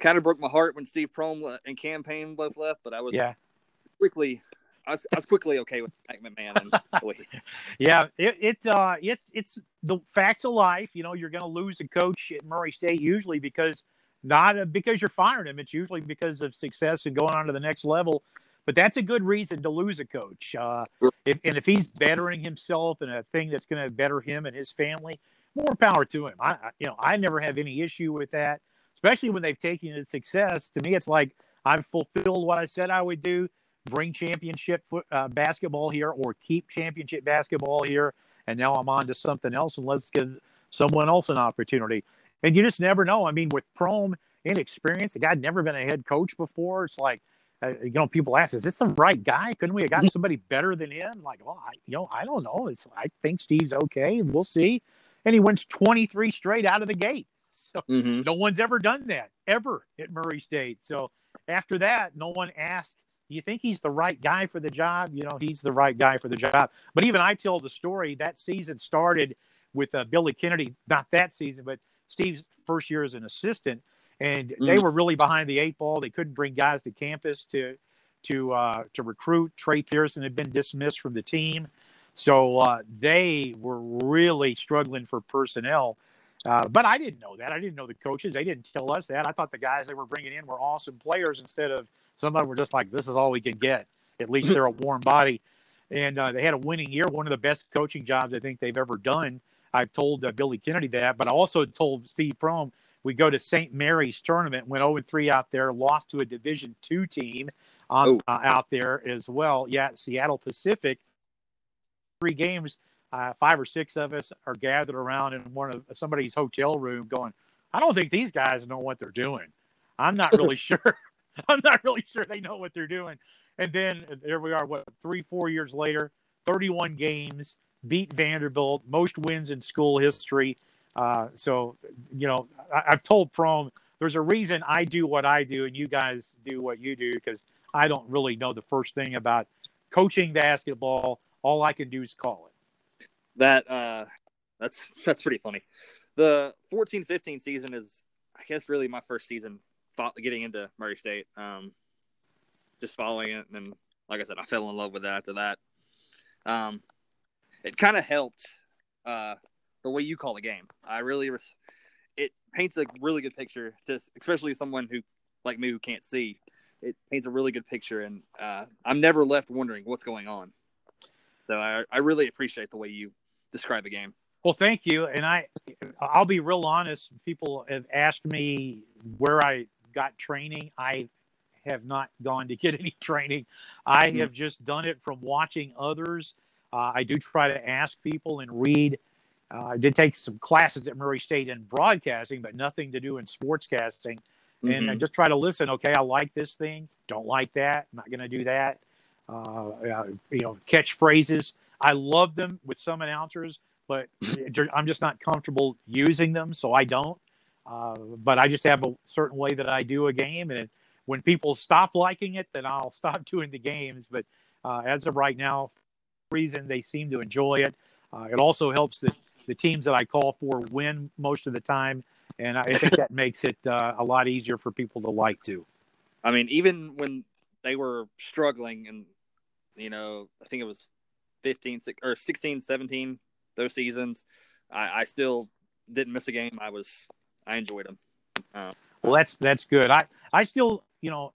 Kind of broke my heart when Steve Prohm and Cam Payne both left, but I was quickly okay with Mike McMahon. Yeah, it's the facts of life. You're going to lose a coach at Murray State usually because you're firing him. It's usually because of success and going on to the next level. But that's a good reason to lose a coach. If he's bettering himself and a thing that's going to better him and his family, more power to him. I never have any issue with that, especially when they've taken the success. To me, it's like, I've fulfilled what I said I would do, bring championship basketball here, or keep championship basketball here. And now I'm on to something else, and let's give someone else an opportunity. And you just never know. With Prohm, inexperienced, the guy had never been a head coach before. It's like, you know, people ask, is this the right guy? Couldn't we have gotten somebody better than him? Like, well, I don't know. I think Steve's okay. We'll see. And he wins 23 straight out of the gate. So no one's ever done that, ever, at Murray State. So after that, no one asked, do you think he's the right guy for the job? You know, he's the right guy for the job. But even I tell the story, that season started with Billy Kennedy, not that season, but Steve's first year as an assistant. And they were really behind the eight ball. They couldn't bring guys to campus to recruit. Trey Pearson had been dismissed from the team. So they were really struggling for personnel. But I didn't know that. I didn't know the coaches. They didn't tell us that. I thought the guys they were bringing in were awesome players instead of some of them were just like, this is all we can get. At least they're a warm body. And they had a winning year, one of the best coaching jobs I think they've ever done. I told Billy Kennedy that, but I also told Steve Prohm, we go to St. Mary's tournament, went 0-3 out there, lost to a Division II team out there as well. Yeah, Seattle Pacific, 3 games, 5 or 6 of us are gathered around in one of somebody's hotel room going, I don't think these guys know what they're doing. I'm not really sure. I'm not really sure they know what they're doing. And then there we are, 3-4 years later, 31 games, beat Vanderbilt, most wins in school history. So, you know, I've told Prohm, there's a reason I do what I do and you guys do what you do, because I don't really know the first thing about coaching basketball. All I can do is call it. That's pretty funny. The 14-15 season is, I guess, really my first season getting into Murray State, just following it. And then, like I said, I fell in love with that after that. It kind of helped, the way you call the game. It paints a really good picture, just especially someone who like me who can't see. It paints a really good picture, and I'm never left wondering what's going on. So I really appreciate the way you describe the game. Well, thank you. And I'll be real honest. People have asked me where I got training. I have not gone to get any training. I have just done it from watching others. I do try to ask people and read. I did take some classes at Murray State in broadcasting, but nothing to do in sportscasting. And I just try to listen. Okay, I like this thing. Don't like that. I'm not going to do that. You know, catchphrases. I love them with some announcers, but I'm just not comfortable using them, so I don't. But I just have a certain way that I do a game. And when people stop liking it, then I'll stop doing the games. But as of right now, for some reason, they seem to enjoy it. It also helps that the teams that I call for win most of the time, and I think that makes it a lot easier for people to like, too. I mean, even when they were struggling and, you know, I think it was 16, 17, those seasons, I still didn't miss a game. I enjoyed them. Well, that's good. I still, you know,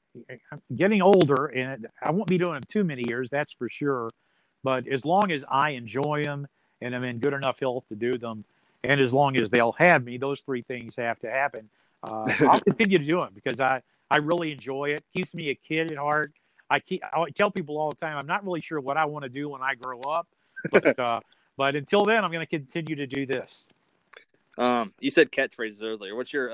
I'm getting older, and I won't be doing them too many years, that's for sure. But as long as I enjoy them, and I'm in good enough health to do them, and as long as they'll have me, those 3 things have to happen. I'll continue to do them because I really enjoy it. Keeps me a kid at heart. I tell people all the time, I'm not really sure what I want to do when I grow up, but until then, I'm going to continue to do this. You said catchphrases earlier. What's your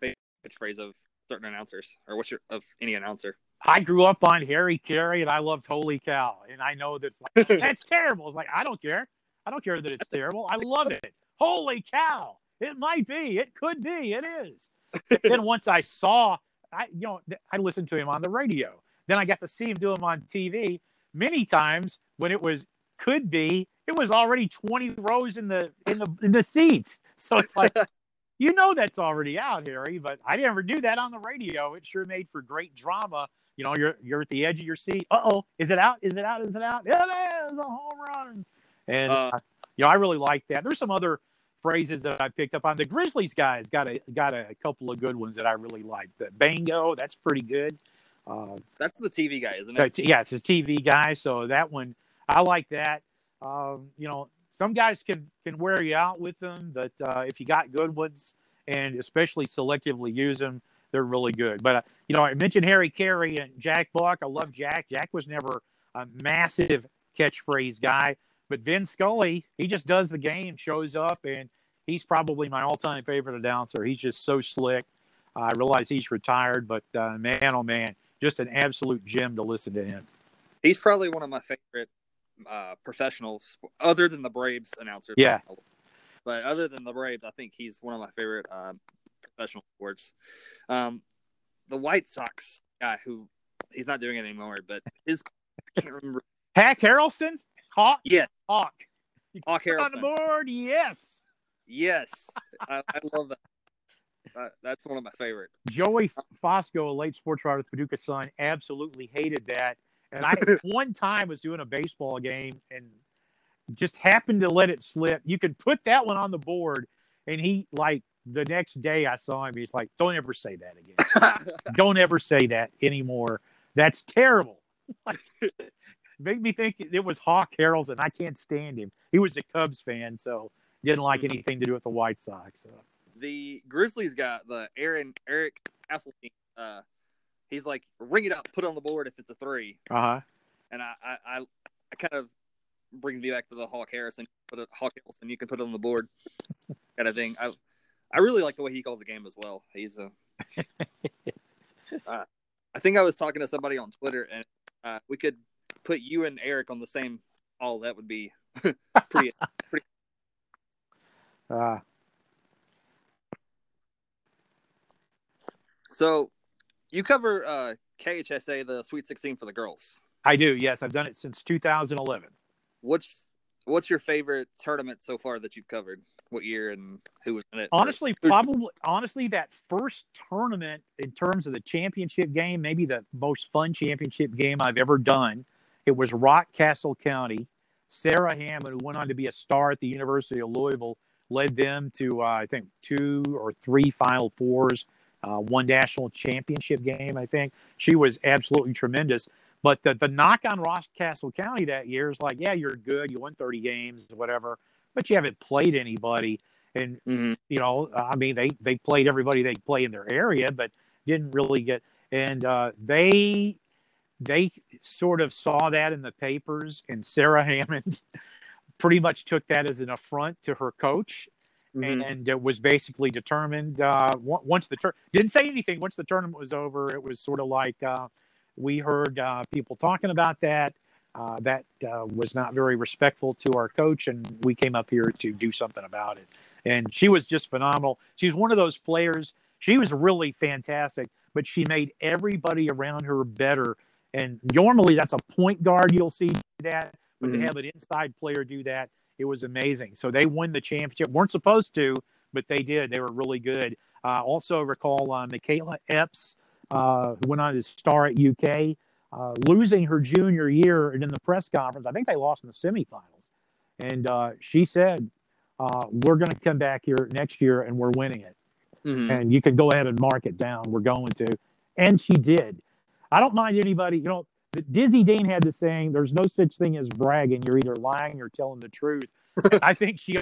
favorite catchphrase of certain announcers, or what's your of any announcer? I grew up on Harry Carey, and I loved Holy Cow. And I know that's like, that's terrible. It's like, I don't care. I don't care that it's terrible. I love it. Holy cow. It might be. It could be. It is. Then once I saw, I listened to him on the radio. Then I got to see him do him on TV many times when it was could be. It was already 20 rows in the seats. So it's like, you know, that's already out, Harry, but I never knew that on the radio. It sure made for great drama. You know, you're at the edge of your seat. Uh-oh, is it out? Is it out? Is it out? It is a home run. And, you know, I really like that. There's some other phrases that I picked up on. The Grizzlies guys got a couple of good ones that I really like. The Bango, that's pretty good. That's the TV guy, isn't it? Yeah, it's his TV guy. So that one, I like that. You know, some guys can wear you out with them, but if you got good ones and especially selectively use them, they're really good. But, you know, I mentioned Harry Carey and Jack Buck. I love Jack. Jack was never a massive catchphrase guy. But Vin Scully, he just does the game, shows up, and he's probably my all-time favorite announcer. He's just so slick. I realize he's retired, but man, oh, man, just an absolute gem to listen to him. He's probably one of my favorite professionals, other than the Braves announcer. Yeah. But other than the Braves, I think he's one of my favorite professional sports. The White Sox guy, who he's not doing it anymore, but his I can't remember. Hack Harrelson? Hawk? Yeah. Hawk. Hawk Harrelson. On the board, yes. Yes. I love that. That's one of my favorite. Joey Fosco, a late sports writer with Paducah Sun, absolutely hated that. And I one time was doing a baseball game and just happened to let it slip. You could put that one on the board, and he, like, the next day I saw him, he's like, don't ever say that again. Don't ever say that anymore. That's terrible. Like, made me think it was Hawk Harrelson. I can't stand him. He was a Cubs fan, so didn't like anything to do with the White Sox. So. The Grizzlies got the Eric Hasseltine. He's like, ring it up, put it on the board if it's a three. Uh-huh. And I kind of brings me back to the Hawk Harrelson. You can put it on the board kind of thing. I really like the way he calls the game as well. He's a. I think I was talking to somebody on Twitter, and we could put you and Eric on the same call. That would be pretty. So, you cover KHSA, the Sweet 16 for the girls. I do, yes. I've done it since 2011. What's your favorite tournament so far that you've covered? What year and who was in it? Honestly, probably that first tournament in terms of the championship game, maybe the most fun championship game I've ever done. It was Rock Castle County. Sarah Hammond, who went on to be a star at the University of Louisville, led them to, I think, 2 or 3 Final Fours. One national championship game, I think. She was absolutely tremendous. But the knock on Rock Castle County that year is like, yeah, you're good. You won 30 games, whatever. But you haven't played anybody. And, you know, I mean, they played everybody they play in their area, but didn't really get – and they sort of saw that in the papers, and Sarah Hammond pretty much took that as an affront to her coach. Mm-hmm. And it was basically determined once the didn't say anything. Once the tournament was over, it was sort of like we heard people talking about that. That was not very respectful to our coach, and we came up here to do something about it. And she was just phenomenal. She's one of those players. She was really fantastic, but she made everybody around her better. And normally that's a point guard you'll see that, but to have an inside player do that, it was amazing. So they won the championship. Weren't supposed to, but they did. They were really good. Also recall Michaela Epps, who went on to star at UK, losing her junior year. And in the press conference, I think they lost in the semifinals. And she said, we're going to come back here next year and we're winning it. Mm-hmm. And you can go ahead and mark it down. We're going to. And she did. I don't mind anybody, you know, Dizzy Dean had this saying, there's no such thing as bragging. You're either lying or telling the truth. I think she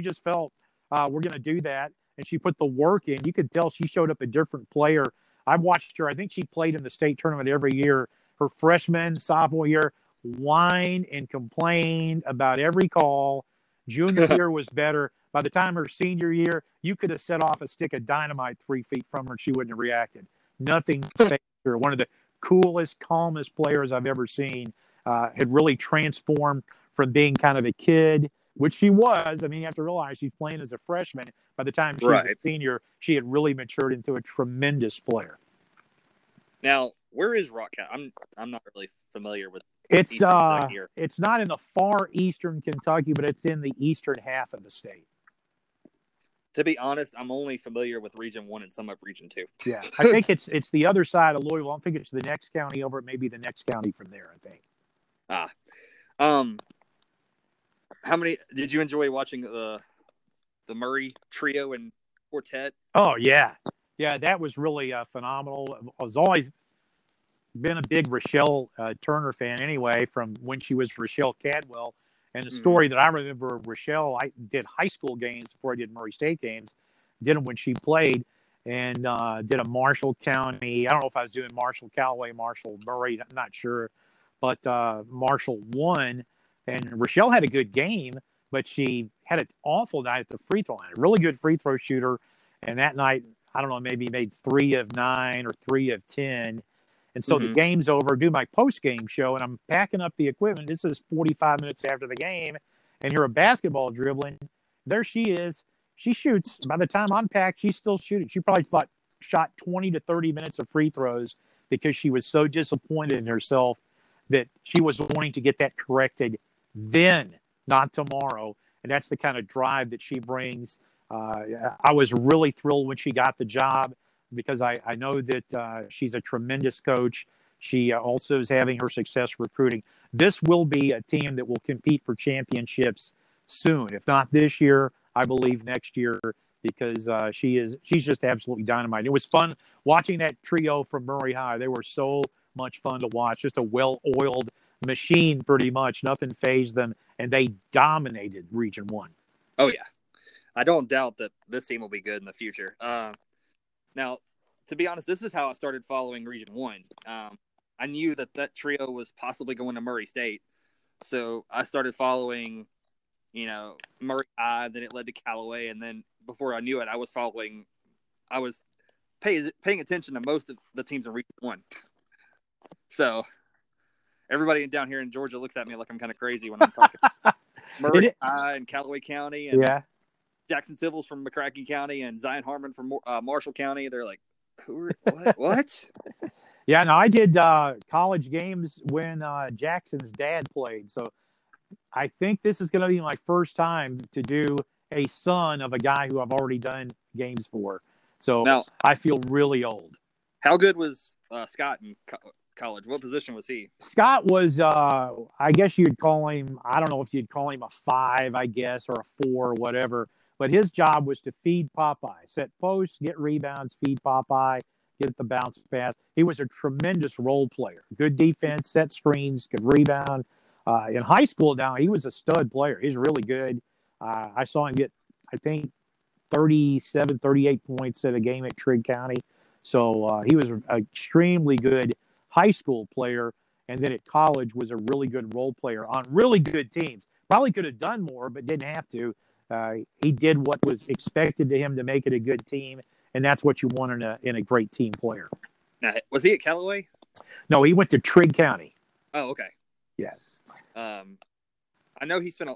just felt we're going to do that. And she put the work in. You could tell she showed up a different player. I watched her. I think she played in the state tournament every year. Her freshman, sophomore year, whined and complained about every call. Junior year was better. By the time her senior year, you could have set off a stick of dynamite 3 feet from her and she wouldn't have reacted. Nothing fazed her. One of the coolest, calmest players I've ever seen, had really transformed from being kind of a kid, which she was. I mean, you have to realize she's playing as a freshman. By the time she was a senior, she had really matured into a tremendous player. Now, where is Rock County? I'm not really familiar with it's not in the far eastern Kentucky, but it's in the eastern half of the state. To be honest, I'm only familiar with Region 1 and some of Region 2. Yeah, I think it's the other side of Louisville. I think it's the next county over. It may be the next county from there, I think. How many – did you enjoy watching the Murray trio and quartet? Oh, yeah. Yeah, that was really phenomenal. I was always been a big Rochelle Turner fan anyway from when she was Rochelle Cadwell. And the story that I remember of Rochelle, I did high school games before I did Murray State games, did them when she played, and did a Marshall County. I don't know if I was doing Marshall, Callaway, Marshall, Murray, I'm not sure. But Marshall won, and Rochelle had a good game, but she had an awful night at the free throw line. A really good free throw shooter, and that night, I don't know, maybe made 3 of 9 or 3 of 10. And so the game's over, do my post-game show, and I'm packing up the equipment. This is 45 minutes after the game, and hear a basketball dribbling. There she is. She shoots. By the time I'm packed, she's still shooting. She probably shot 20 to 30 minutes of free throws because she was so disappointed in herself that she was wanting to get that corrected then, not tomorrow. And that's the kind of drive that she brings. I was really thrilled when she got the job because I know that she's a tremendous coach. She also is having her success recruiting. This will be a team that will compete for championships soon. If not this year, I believe next year, because she's just absolutely dynamite. It was fun watching that trio from Murray High. They were so much fun to watch, just a well-oiled machine pretty much. Nothing fazed them, and they dominated Region 1. Oh, yeah. I don't doubt that this team will be good in the future. Now, to be honest, this is how I started following Region 1. I knew that trio was possibly going to Murray State, so I started following – Murray High, then it led to Callaway, and then before I knew it, I was paying attention to most of the teams in Region 1. So everybody down here in Georgia looks at me like I'm kind of crazy when I'm talking. Murray High and Callaway County, and Jackson Sibbles from McCracken County, and Zion Harmon from Marshall County. They're like, what? Yeah, no, I did college games when Jackson's dad played, so I think this is going to be my first time to do a son of a guy who I've already done games for. So now, I feel really old. How good was Scott in college? What position was he? Scott was, I guess you'd call him, I don't know if you'd call him a 5, I guess, or a 4 or whatever. But his job was to feed Popeye, set posts, get rebounds, feed Popeye, get the bounce pass. He was a tremendous role player. Good defense, set screens, could rebound. In high school now, he was a stud player. He's really good. I saw him get, I think, 37, 38 points at a game at Trigg County. So he was an extremely good high school player, and then at college was a really good role player on really good teams. Probably could have done more, but didn't have to. He did what was expected to him to make it a good team, and that's what you want in a great team player. Now, was he at Callaway? No, he went to Trigg County. Oh, okay. Yeah. I know he spent.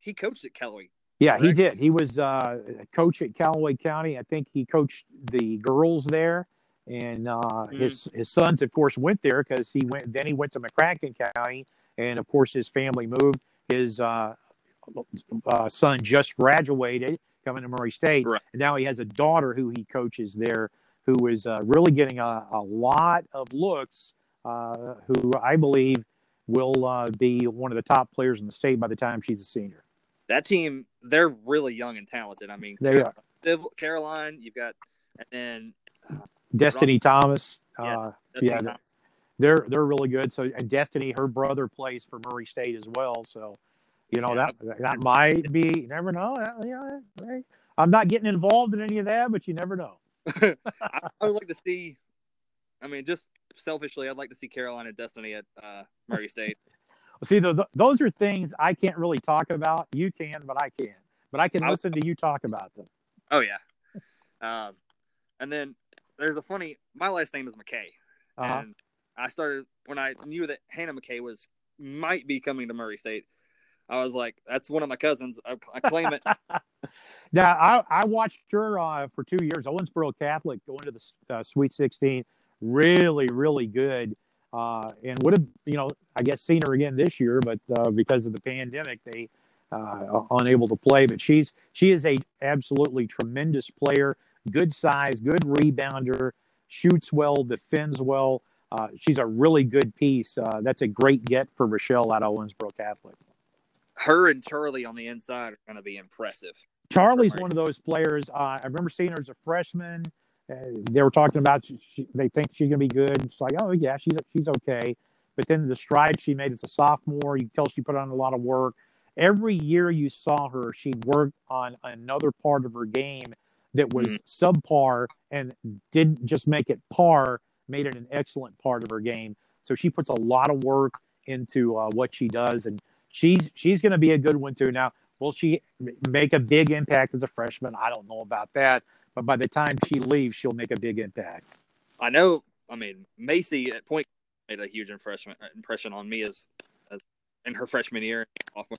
He coached at Callaway. Yeah, correct? He did. He was a coach at Callaway County. I think he coached the girls there, and his sons, of course, went there because he went. Then he went to McCracken County, and of course, his family moved. His son just graduated, coming to Murray State, right. And now he has a daughter who he coaches there, who is really getting a lot of looks. Who I believe will be one of the top players in the state by the time she's a senior. That team, they're really young and talented. I mean, they are. Caroline, you've got, and then Destiny Thomas. Thomas. They're really good. So, and Destiny, her brother plays for Murray State as well. So, that might be. You never know. I'm not getting involved in any of that, but you never know. I would like to see. I mean, just selfishly, I'd like to see Caroline and Destiny at Murray State. See, those are things I can't really talk about. You can, but I can. But I can listen to you talk about them. Oh, yeah. And then there's a funny – my last name is McKay. Uh-huh. And I started – when I knew that Hannah McKay might be coming to Murray State, I was like, that's one of my cousins. I claim it. Now, I watched her for 2 years, Owensboro Catholic, going to the Sweet 16. Really, really good, and would have, I guess seen her again this year, but because of the pandemic, they are unable to play. But she is a absolutely tremendous player. Good size, good rebounder, shoots well, defends well. She's a really good piece. That's a great get for Rochelle out of Owensboro Catholic. Her and Charlie on the inside are going to be impressive. Charlie's one of those players. I remember seeing her as a freshman. They were talking about they think she's going to be good. It's like, oh, yeah, she's okay. But then the stride she made as a sophomore, you can tell she put on a lot of work. Every year you saw her, she worked on another part of her game that was subpar and didn't just make it par, made it an excellent part of her game. So she puts a lot of work into what she does, and she's going to be a good one too. Now, will she make a big impact as a freshman? I don't know about that. But by the time she leaves, she'll make a big impact. I know I mean, Macy at point made a huge impression on me as in her freshman year and sophomore.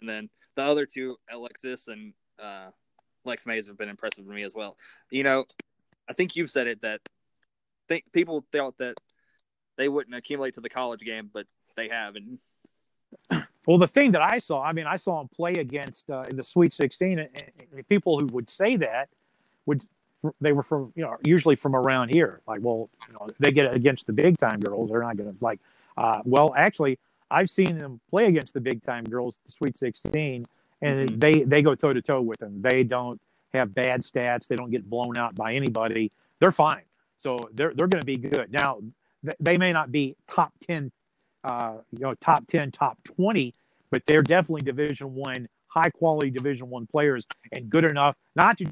And then the other two, Alexis and Lex Mays, have been impressive to me as well. You know, I think you've said it that people thought that they wouldn't accumulate to the college game, but they have. And well, the thing that I saw, I mean, I saw him play against in the Sweet 16, and people who would say that would they were from, you know, usually from around here. Like, well, you know, they get against the big time girls, they're not going to like. Well, actually, I've seen them play against the big time girls, the Sweet 16, and mm-hmm. they go toe to toe with them. They don't have bad stats. They don't get blown out by anybody. They're fine. So they're going to be good. Now, they may not be top 10, top 10, top 20, but they're definitely Division I, high quality Division I players and good enough not to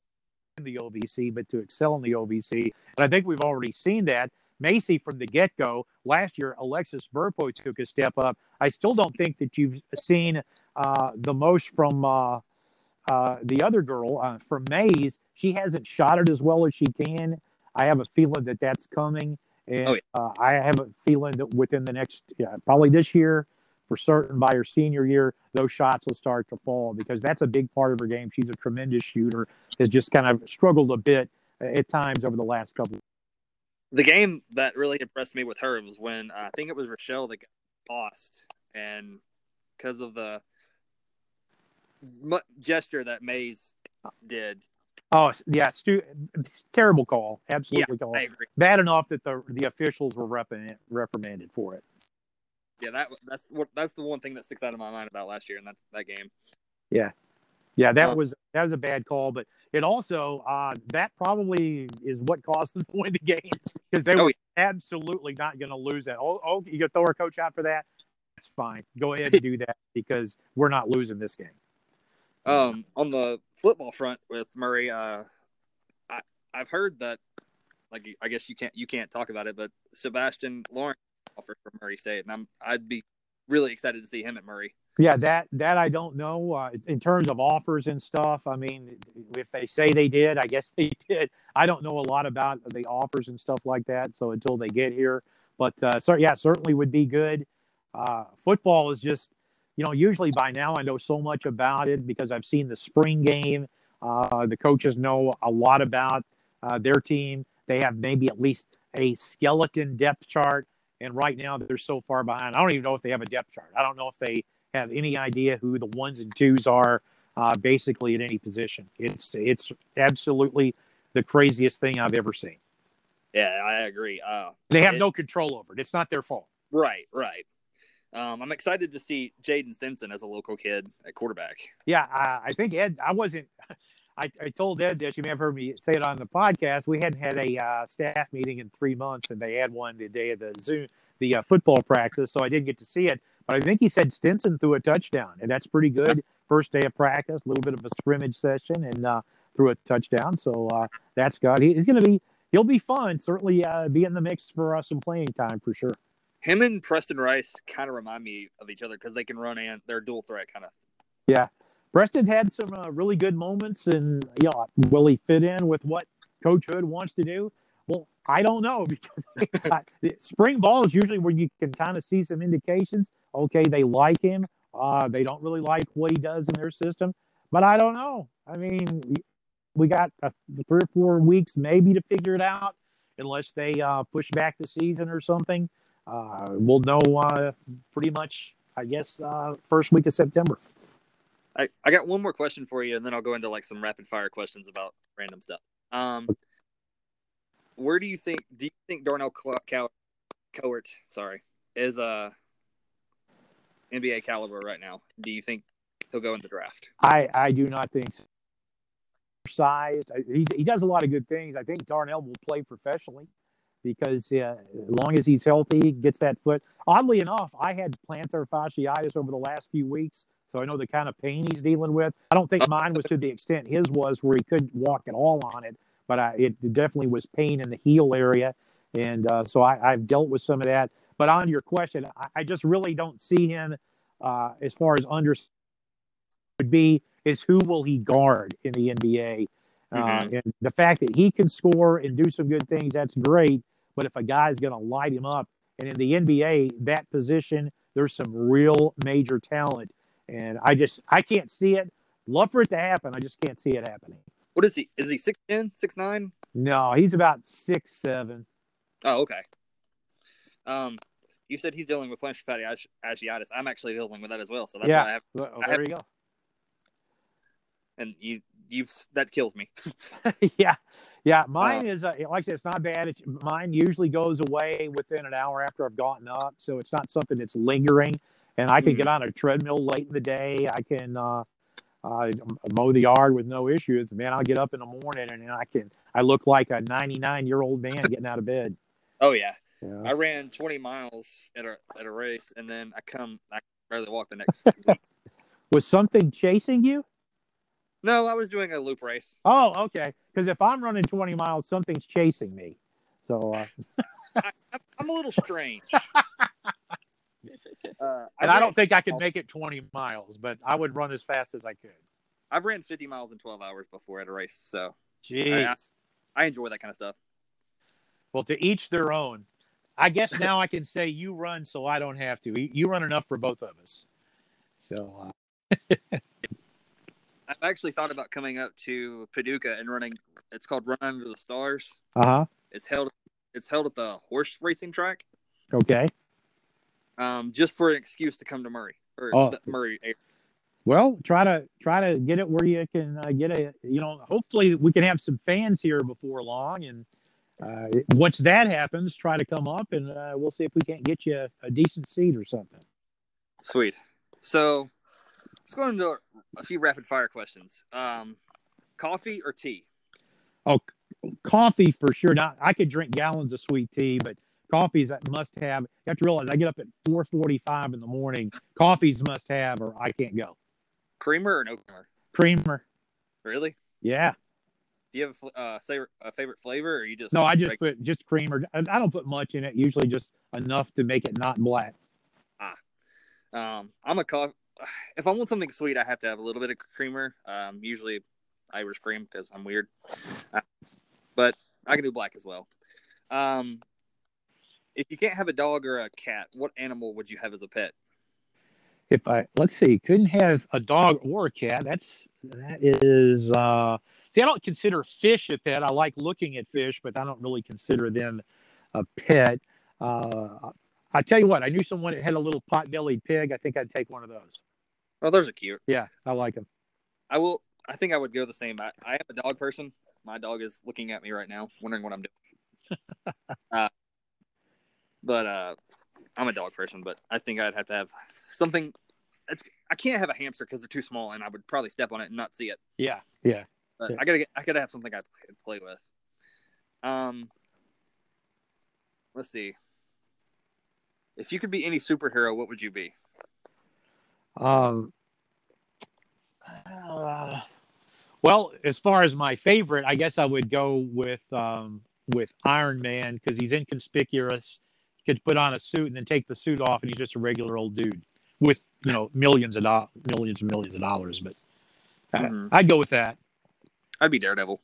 in the OVC, but to excel in the OVC. And I think we've already seen that. Macy from the get-go last year, Alexis Burpo took a step up. I still don't think that you've seen the most from the other girl from Mays. She hasn't shot it as well as she can. I have a feeling that that's coming. And I have a feeling that within the next, probably this year, for certain by her senior year, those shots will start to fall because that's a big part of her game. She's a tremendous shooter, has just kind of struggled a bit at times over the last couple of years. The game that really impressed me with her was when I think it was Rochelle that got lost, and because of the gesture that Mays did. Oh, yeah, terrible call. Absolutely, yeah, I agree. Bad enough that the officials were reprimanded for it. Yeah, that's the one thing that sticks out of my mind about last year, and that's that game. Yeah. Yeah, that was a bad call, but it also that probably is what cost them to win the game because they were absolutely not going to lose that. Oh, you gonna throw our coach out for that? That's fine. Go ahead and do that because we're not losing this game. On the football front with Murray, I've heard that, like, I guess you can't talk about it, but Sebastian Lawrence offered for Murray State, and I'd be really excited to see him at Murray. Yeah, that I don't know in terms of offers and stuff. I mean, if they say they did, I guess they did. I don't know a lot about the offers and stuff like that. So until they get here, but certainly would be good. Football is just, you know, usually by now I know so much about it because I've seen the spring game. The coaches know a lot about their team. They have maybe at least a skeleton depth chart, and right now they're so far behind. I don't even know if they have a depth chart. I don't know if they have any idea who the ones and twos are basically at any position. It's absolutely the craziest thing I've ever seen. Yeah, I agree. They have no control over it. It's not their fault. Right. I'm excited to see Jaden Stinson as a local kid at quarterback. Yeah, I think Ed, I told Ed this. You may have heard me say it on the podcast. We hadn't had a staff meeting in 3 months, and they had one the day of the Zoom, the football practice, so I didn't get to see it. But I think he said Stinson threw a touchdown, and that's pretty good. First day of practice, a little bit of a scrimmage session, and threw a touchdown. So that's good. He's going to be – he'll be fun, certainly be in the mix for some playing time for sure. Him and Preston Rice kind of remind me of each other because they can run and they're dual threat kind of. Yeah. Preston had some really good moments, and will he fit in with what Coach Hood wants to do? Well, I don't know because spring ball is usually where you can kind of see some indications. Okay, they like him. They don't really like what he does in their system. But I don't know. I mean, we got 3 or 4 weeks maybe to figure it out unless they push back the season or something. We'll know pretty much, I guess, first week of September. I got one more question for you, and then I'll go into like some rapid-fire questions about random stuff. Where do you think Darnell Cowart is NBA caliber right now? Do you think he'll go in the draft? I do not think so. Sized. He does a lot of good things. I think Darnell will play professionally because as long as he's healthy, gets that foot. Oddly enough, I had plantar fasciitis over the last few weeks, so I know the kind of pain he's dealing with. I don't think mine was to the extent his was where he couldn't walk at all on it. But it definitely was pain in the heel area. And so I've dealt with some of that. But on your question, I just really don't see him as far as understanding would be is who will he guard in the NBA. Mm-hmm. And the fact that he can score and do some good things, that's great. But if a guy's going to light him up, and in the NBA, that position, there's some real major talent. And I can't see it. Love for it to happen. I just can't see it happening. What is he? Is he 6'10", 6'9"? No, he's about 6'7". Oh, okay. You said he's dealing with plantar fasciitis. I'm actually dealing with that as well. So that's why I have. Oh, there you go. And you that kills me. Yeah. Mine is like I said, it's not bad. Mine usually goes away within an hour after I've gotten up, so it's not something that's lingering. And I can get on a treadmill late in the day. I can mow the yard with no issues. Man, I'll get up in the morning and I look like a 99-year-old man getting out of bed. Oh yeah. I ran 20 miles at a race, and then I barely walk the next week. Was something chasing you? No, I was doing a loop race. Oh, okay. Because if I'm running 20 miles, something's chasing me. So I'm a little strange. And I don't think I could make it 20 miles, but I would run as fast as I could. I've ran 50 miles in 12 hours before at a race, so jeez, I enjoy that kind of stuff. Well, to each their own. I guess now I can say you run, so I don't have to. You run enough for both of us. So I've actually thought about coming up to Paducah and running. It's called Run Under the Stars. It's held at the horse racing track. Okay. Just for an excuse to come to Murray Murray area. Well, try to get it where you can get a. Hopefully we can have some fans here before long, and once that happens, try to come up, and we'll see if we can't get you a decent seat or something. Sweet. So let's go into a few rapid fire questions. Coffee or tea? Oh, coffee for sure. Now, I could drink gallons of sweet tea, but coffee's a must have. You have to realize I get up at 4:45 in the morning. Coffee's must have, or I can't go. Creamer or no creamer? Creamer. Really? Yeah. Do you have a favorite flavor, or you just? No, I just put just creamer. I don't put much in it. Usually, just enough to make it not black. I'm a coffee. If I want something sweet, I have to have a little bit of creamer. Usually Irish cream because I'm weird. But I can do black as well. If you can't have a dog or a cat, what animal would you have as a pet? If I couldn't have a dog or a cat. That is. See, I don't consider fish a pet. I like looking at fish, but I don't really consider them a pet. I tell you what, I knew someone that had a little pot-bellied pig. I think I'd take one of those. Oh, those are cute. Yeah, I like them. I think I would go the same. I am a dog person. My dog is looking at me right now, wondering what I'm doing. But I'm a dog person, but I think I'd have to have something. I can't have a hamster because they're too small, and I would probably step on it and not see it. Yeah. But yeah. I gotta have something I could play with. Let's see. If you could be any superhero, what would you be? Well, as far as my favorite, I guess I would go with Iron Man because he's inconspicuous. He could put on a suit and then take the suit off, and he's just a regular old dude with millions and millions of dollars. But I'd go with that. I'd be Daredevil.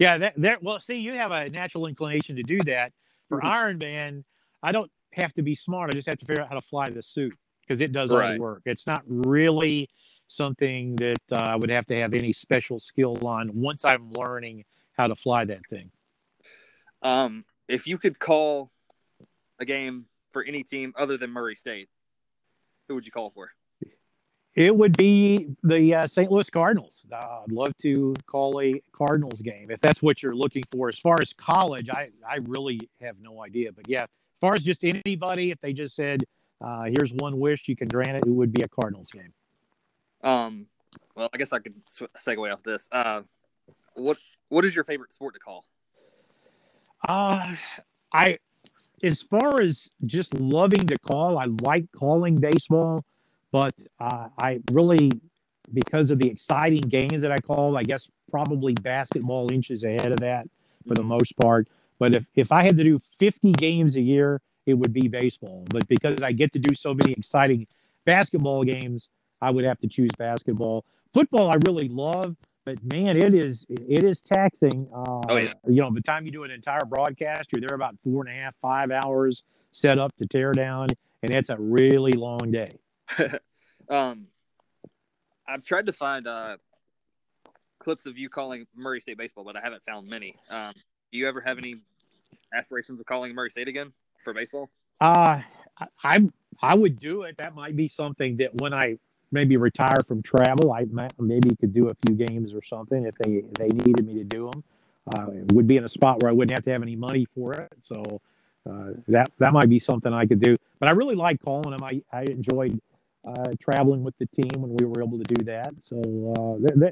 Yeah, well, see, you have a natural inclination to do that. For Iron Man, I don't have to be smart. I just have to figure out how to fly the suit because it does all the work. It's not really something that I would have to have any special skill on once I'm learning how to fly that thing. If you could call a game for any team other than Murray State, who would you call for? It would be the St. Louis Cardinals. I'd love to call a Cardinals game if that's what you're looking for. As far as college, I really have no idea. But, yeah, as far as just anybody, if they just said, here's one wish you can grant it, it would be a Cardinals game. Well, I guess I could segue off this. What is your favorite sport to call? As far as just loving to call, I like calling baseball. But I really, because of the exciting games that I call, I guess probably basketball inches ahead of that for the most part. But if I had to do 50 games a year, it would be baseball. But because I get to do so many exciting basketball games, I would have to choose basketball. Football I really love, But man, it is taxing. By the time you do an entire broadcast, you're there about 4.5, 5 hours set up to tear down, and that's a really long day. I've tried to find clips of you calling Murray State baseball, but I haven't found many. Do you ever have any aspirations of calling Murray State again for baseball? I would do it. That might be something that when I maybe retire from travel, I maybe could do a few games or something if they needed me to do them. It would be in a spot where I wouldn't have to have any money for it. So that might be something I could do. But I really like calling them. I enjoyed traveling with the team when we were able to do that. So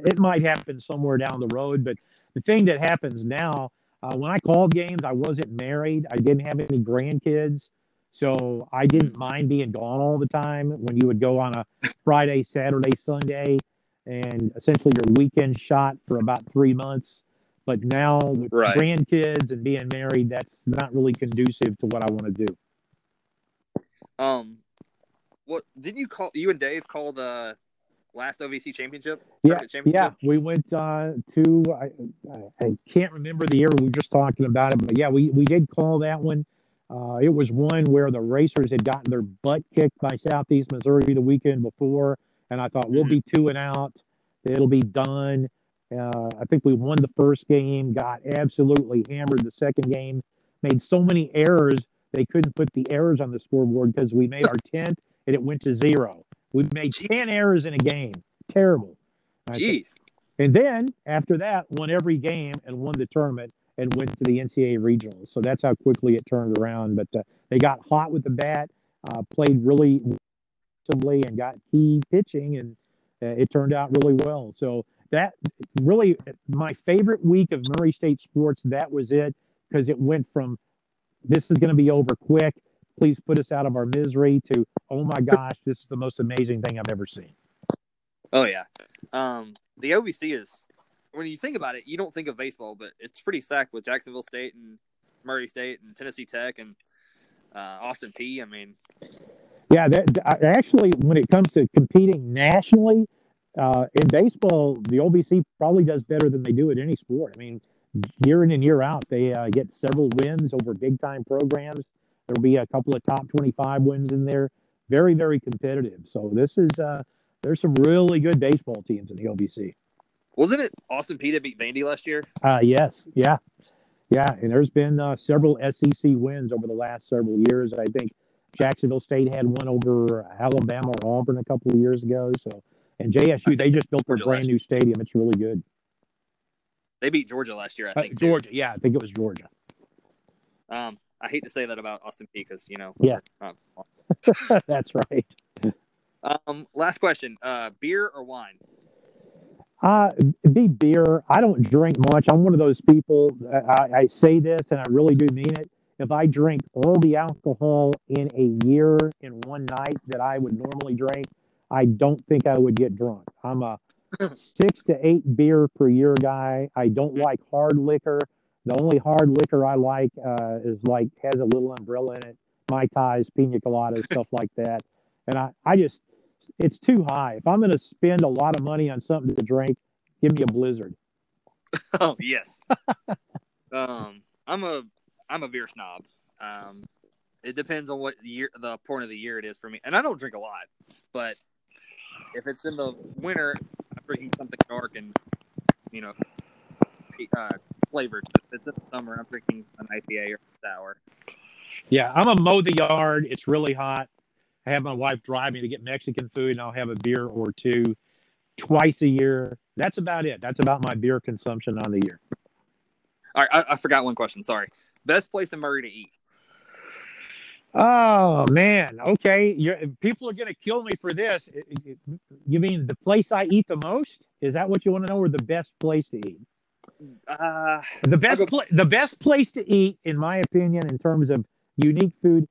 it might happen somewhere down the road. But the thing that happens now, when I called games, I wasn't married. I didn't have any grandkids. So I didn't mind being gone all the time. When you would go on a Friday, Saturday, Sunday, and essentially your weekend shot for about 3 months. But now with grandkids and being married, that's not really conducive to what I want to do. What didn't you call? You and Dave call the last OVC championship? Yeah. We went to. I can't remember the year. We were just talking about it, but yeah, we did call that one. It was one where the Racers had gotten their butt kicked by Southeast Missouri the weekend before, and I thought, we'll be 2-0. It'll be done. I think we won the first game, got absolutely hammered the second game, made so many errors, they couldn't put the errors on the scoreboard because we made our 10th, and it went to 0. We made 10 errors in a game. Terrible. Jeez. And then, after that, won every game and won the tournament. And went to the NCAA regionals. So that's how quickly it turned around. But they got hot with the bat, played really aggressively, and got key pitching, and it turned out really well. So that really, my favorite week of Murray State sports, that was it, because it went from, this is going to be over quick, please put us out of our misery, to, oh my gosh, this is the most amazing thing I've ever seen. Oh, yeah. The OVC is... When you think about it, you don't think of baseball, but it's pretty stacked with Jacksonville State and Murray State and Tennessee Tech and Austin P. I mean, yeah, that actually, when it comes to competing nationally in baseball, the OVC probably does better than they do at any sport. I mean, year in and year out, they get several wins over big time programs. There'll be a couple of top 25 wins in there. Very, very competitive. So this is there's some really good baseball teams in the OVC. Wasn't it Austin P that beat Vandy last year? Yes. Yeah. And there's been several SEC wins over the last several years. I think Jacksonville State had one over Alabama or Auburn a couple of years ago. So, and JSU, they just built their brand new stadium. It's really good. They beat Georgia last year, I think. Georgia, too. Yeah. I think it was Georgia. I hate to say that about Austin P because, you know. Yeah. That's right. Last question. Beer or wine? Be beer. I don't drink much. I'm one of those people. I say this, and I really do mean it. If I drink all the alcohol in a year in one night that I would normally drink, I don't think I would get drunk. I'm a 6 to 8 beer per year guy. I don't like hard liquor. The only hard liquor I like has a little umbrella in it. Mai Tais, pina coladas, stuff like that. And I just. It's too high. If I'm going to spend a lot of money on something to drink, give me a Blizzard. Oh yes. I'm a beer snob. It depends on what year, the point of the year it is for me. And I don't drink a lot, but if it's in the winter, I'm drinking something dark and flavored. If it's in the summer, I'm drinking an IPA or sour. Yeah, I'm a mow the yard. It's really hot. I have my wife drive me to get Mexican food, and I'll have a beer or two twice a year. That's about it. That's about my beer consumption on the year. All right. I forgot one question. Sorry. Best place in Murray to eat? Oh, man. Okay. People are going to kill me for this. You mean the place I eat the most? Is that what you want to know, or the best place to eat? The best place to eat, in my opinion, in terms of unique food,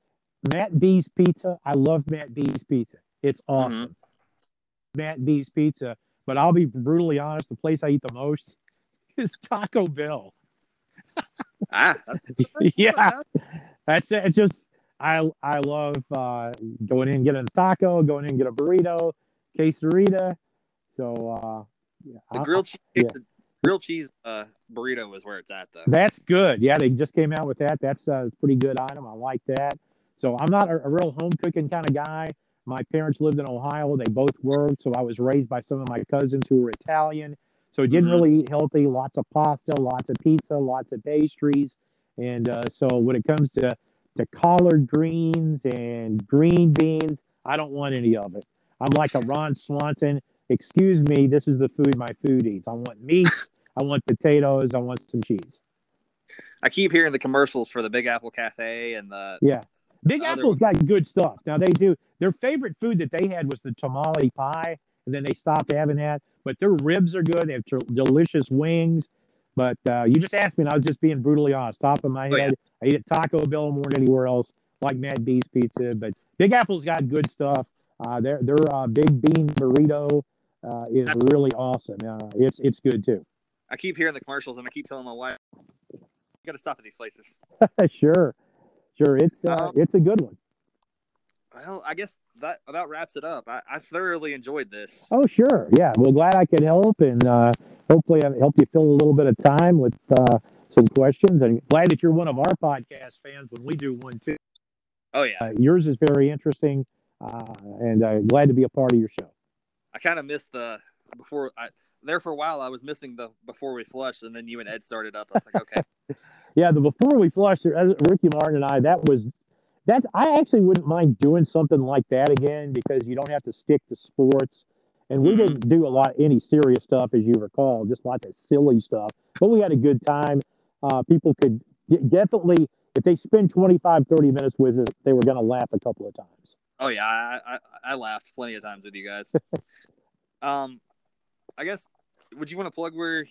Matt B's Pizza. I love Matt B's Pizza. It's awesome. Mm-hmm. Matt B's Pizza. But I'll be brutally honest, the place I eat the most is Taco Bell. That's it. It's just, I love going in and get a taco, going in and get a burrito, quesarita. So Yeah, the grilled cheese, the grilled cheese burrito is where it's at, though. That's good. Yeah, they just came out with that. That's a pretty good item. I like that. So I'm not a real home cooking kind of guy. My parents lived in Ohio. They both worked, so I was raised by some of my cousins who were Italian. So I didn't really eat healthy. Lots of pasta, lots of pizza, lots of pastries. And so when it comes to collard greens and green beans, I don't want any of it. I'm like a Ron Swanson. Excuse me, this is the food my food eats. I want meat. I want potatoes. I want some cheese. I keep hearing the commercials for the Big Apple Cafe and the Big Apple's got good stuff. Now they do. Their favorite food that they had was the tamale pie, and then they stopped having that. But their ribs are good. They have delicious wings. But you just asked me, and I was just being brutally honest. Top of my head, I eat at Taco Bell more than anywhere else, like Mad B's Pizza. But Big Apple's got good stuff. Their Big Bean Burrito is really awesome. It's good, too. I keep hearing the commercials, and I keep telling my wife, you got to stop at these places. Sure. It's a good one. Well, I guess that about wraps it up. I thoroughly enjoyed this. Oh, sure. Yeah. Well, glad I could help, and hopefully I helped you fill a little bit of time with some questions. And glad that you're one of our podcast fans when we do one, too. Oh, yeah. Yours is very interesting, and glad to be a part of your show. I kind of missed the – before there for a while I was missing the Before We Flushed, and then you and Ed started up. I was like, okay. Yeah, the Before We Flushed, Ricky Martin and I, I actually wouldn't mind doing something like that again because you don't have to stick to sports. And we didn't do a lot any serious stuff, as you recall, just lots of silly stuff. But we had a good time. People could definitely, if they spend 25, 30 minutes with us, they were going to laugh a couple of times. Oh, yeah. I laughed plenty of times with you guys. I guess, would you want to plug where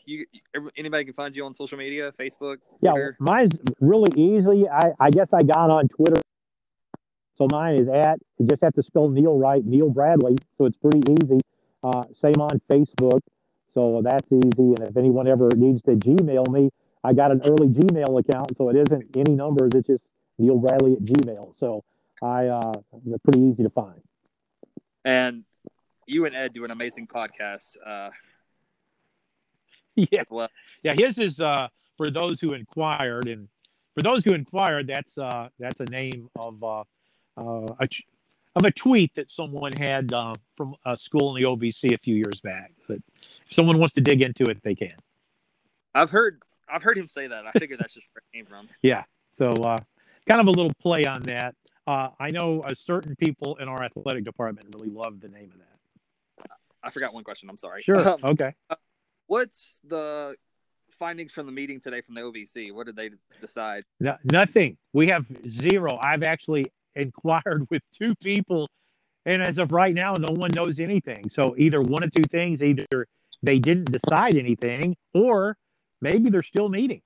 anybody can find you on social media, Facebook? Yeah, Twitter? Mine's really easy. I guess I got on Twitter. So mine is you just have to spell Neil right, Neil Bradley. So it's pretty easy. Same on Facebook. So that's easy. And if anyone ever needs to Gmail me, I got an early Gmail account. So it isn't any numbers. It's just Neil Bradley at Gmail. So they're pretty easy to find. And you and Ed do an amazing podcast. Yeah. Well, yeah. His is for those who inquired. And for those who inquired, that's a name of, a tweet that someone had from a school in the OVC a few years back. But if someone wants to dig into it, they can. I've heard him say that. I figure that's just where it came from. Yeah. So kind of a little play on that. I know certain people in our athletic department really love the name of that. I forgot one question. I'm sorry. Sure. Okay. What's the findings from the meeting today from the OVC? What did they decide? No, nothing. We have zero. I've actually inquired with two people, and as of right now, no one knows anything. So either one of two things: either they didn't decide anything, or maybe they're still meeting.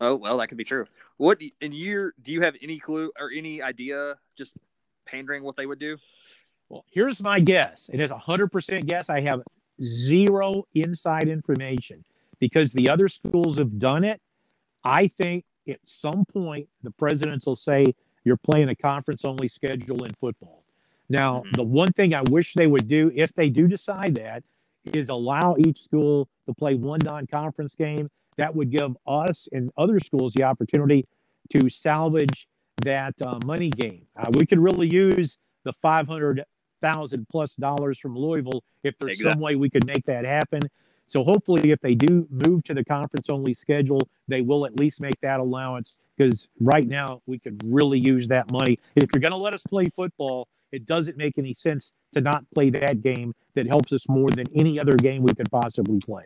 Oh, well, that could be true. What do you have any clue or any idea, just pandering, what they would do? Well, here's my guess. It is 100% guess. I have zero inside information because the other schools have done it. I think at some point the presidents will say, you're playing a conference-only schedule in football. Now, the one thing I wish they would do, if they do decide that, is allow each school to play one non-conference game. That would give us and other schools the opportunity to salvage that money game. We could really use the $500,000+ from Louisville if there's some way we could make that happen. So hopefully if they do move to the conference-only schedule, they will at least make that allowance because right now we could really use that money. And if you're going to let us play football, it doesn't make any sense to not play that game that helps us more than any other game we could possibly play.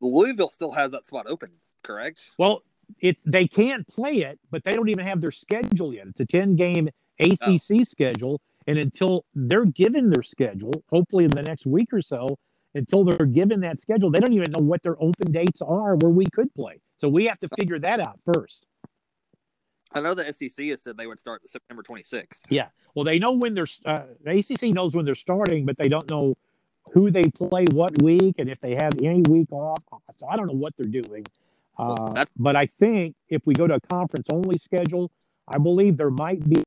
Louisville still has that spot open, correct? Well, they can play it, but they don't even have their schedule yet. It's a 10-game ACC schedule, and until they're given their schedule, hopefully in the next week or so, until they're given that schedule, they don't even know what their open dates are where we could play. So we have to figure that out first. I know the SEC has said they would start September 26th. Yeah. Well, they know when they're the ACC knows when they're starting, but they don't know who they play what week and if they have any week off. So I don't know what they're doing. But I think if we go to a conference-only schedule, I believe there might be,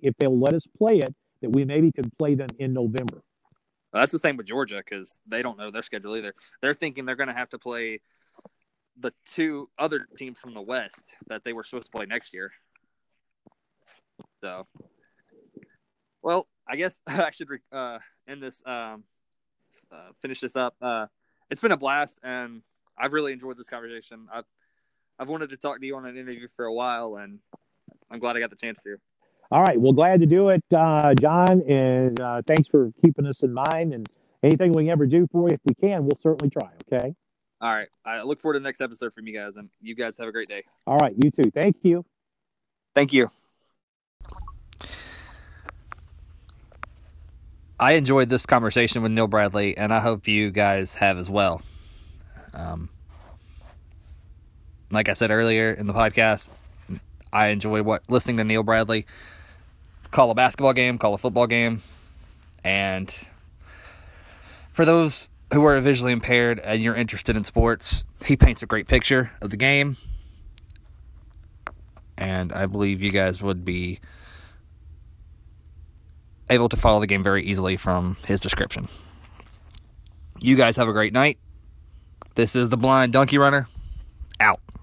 if they'll let us play it, that we maybe could play them in November. That's the same with Georgia because they don't know their schedule either. They're thinking they're going to have to play the two other teams from the West that they were supposed to play next year. So, well, I guess I should end this, finish this up. It's been a blast, and I've really enjoyed this conversation. I've wanted to talk to you on an interview for a while, and I'm glad I got the chance to. All right. Well, glad to do it, John, and thanks for keeping us in mind. And anything we can ever do for you, if we can, we'll certainly try, okay? All right. I look forward to the next episode from you guys, and you guys have a great day. All right. You too. Thank you. Thank you. I enjoyed this conversation with Neil Bradley, and I hope you guys have as well. Like I said earlier in the podcast, I enjoy listening to Neil Bradley call a basketball game, call a football game. And for those who are visually impaired and you're interested in sports, he paints a great picture of the game. And I believe you guys would be able to follow the game very easily from his description. You guys have a great night. This is the Blind Donkey Runner. Out.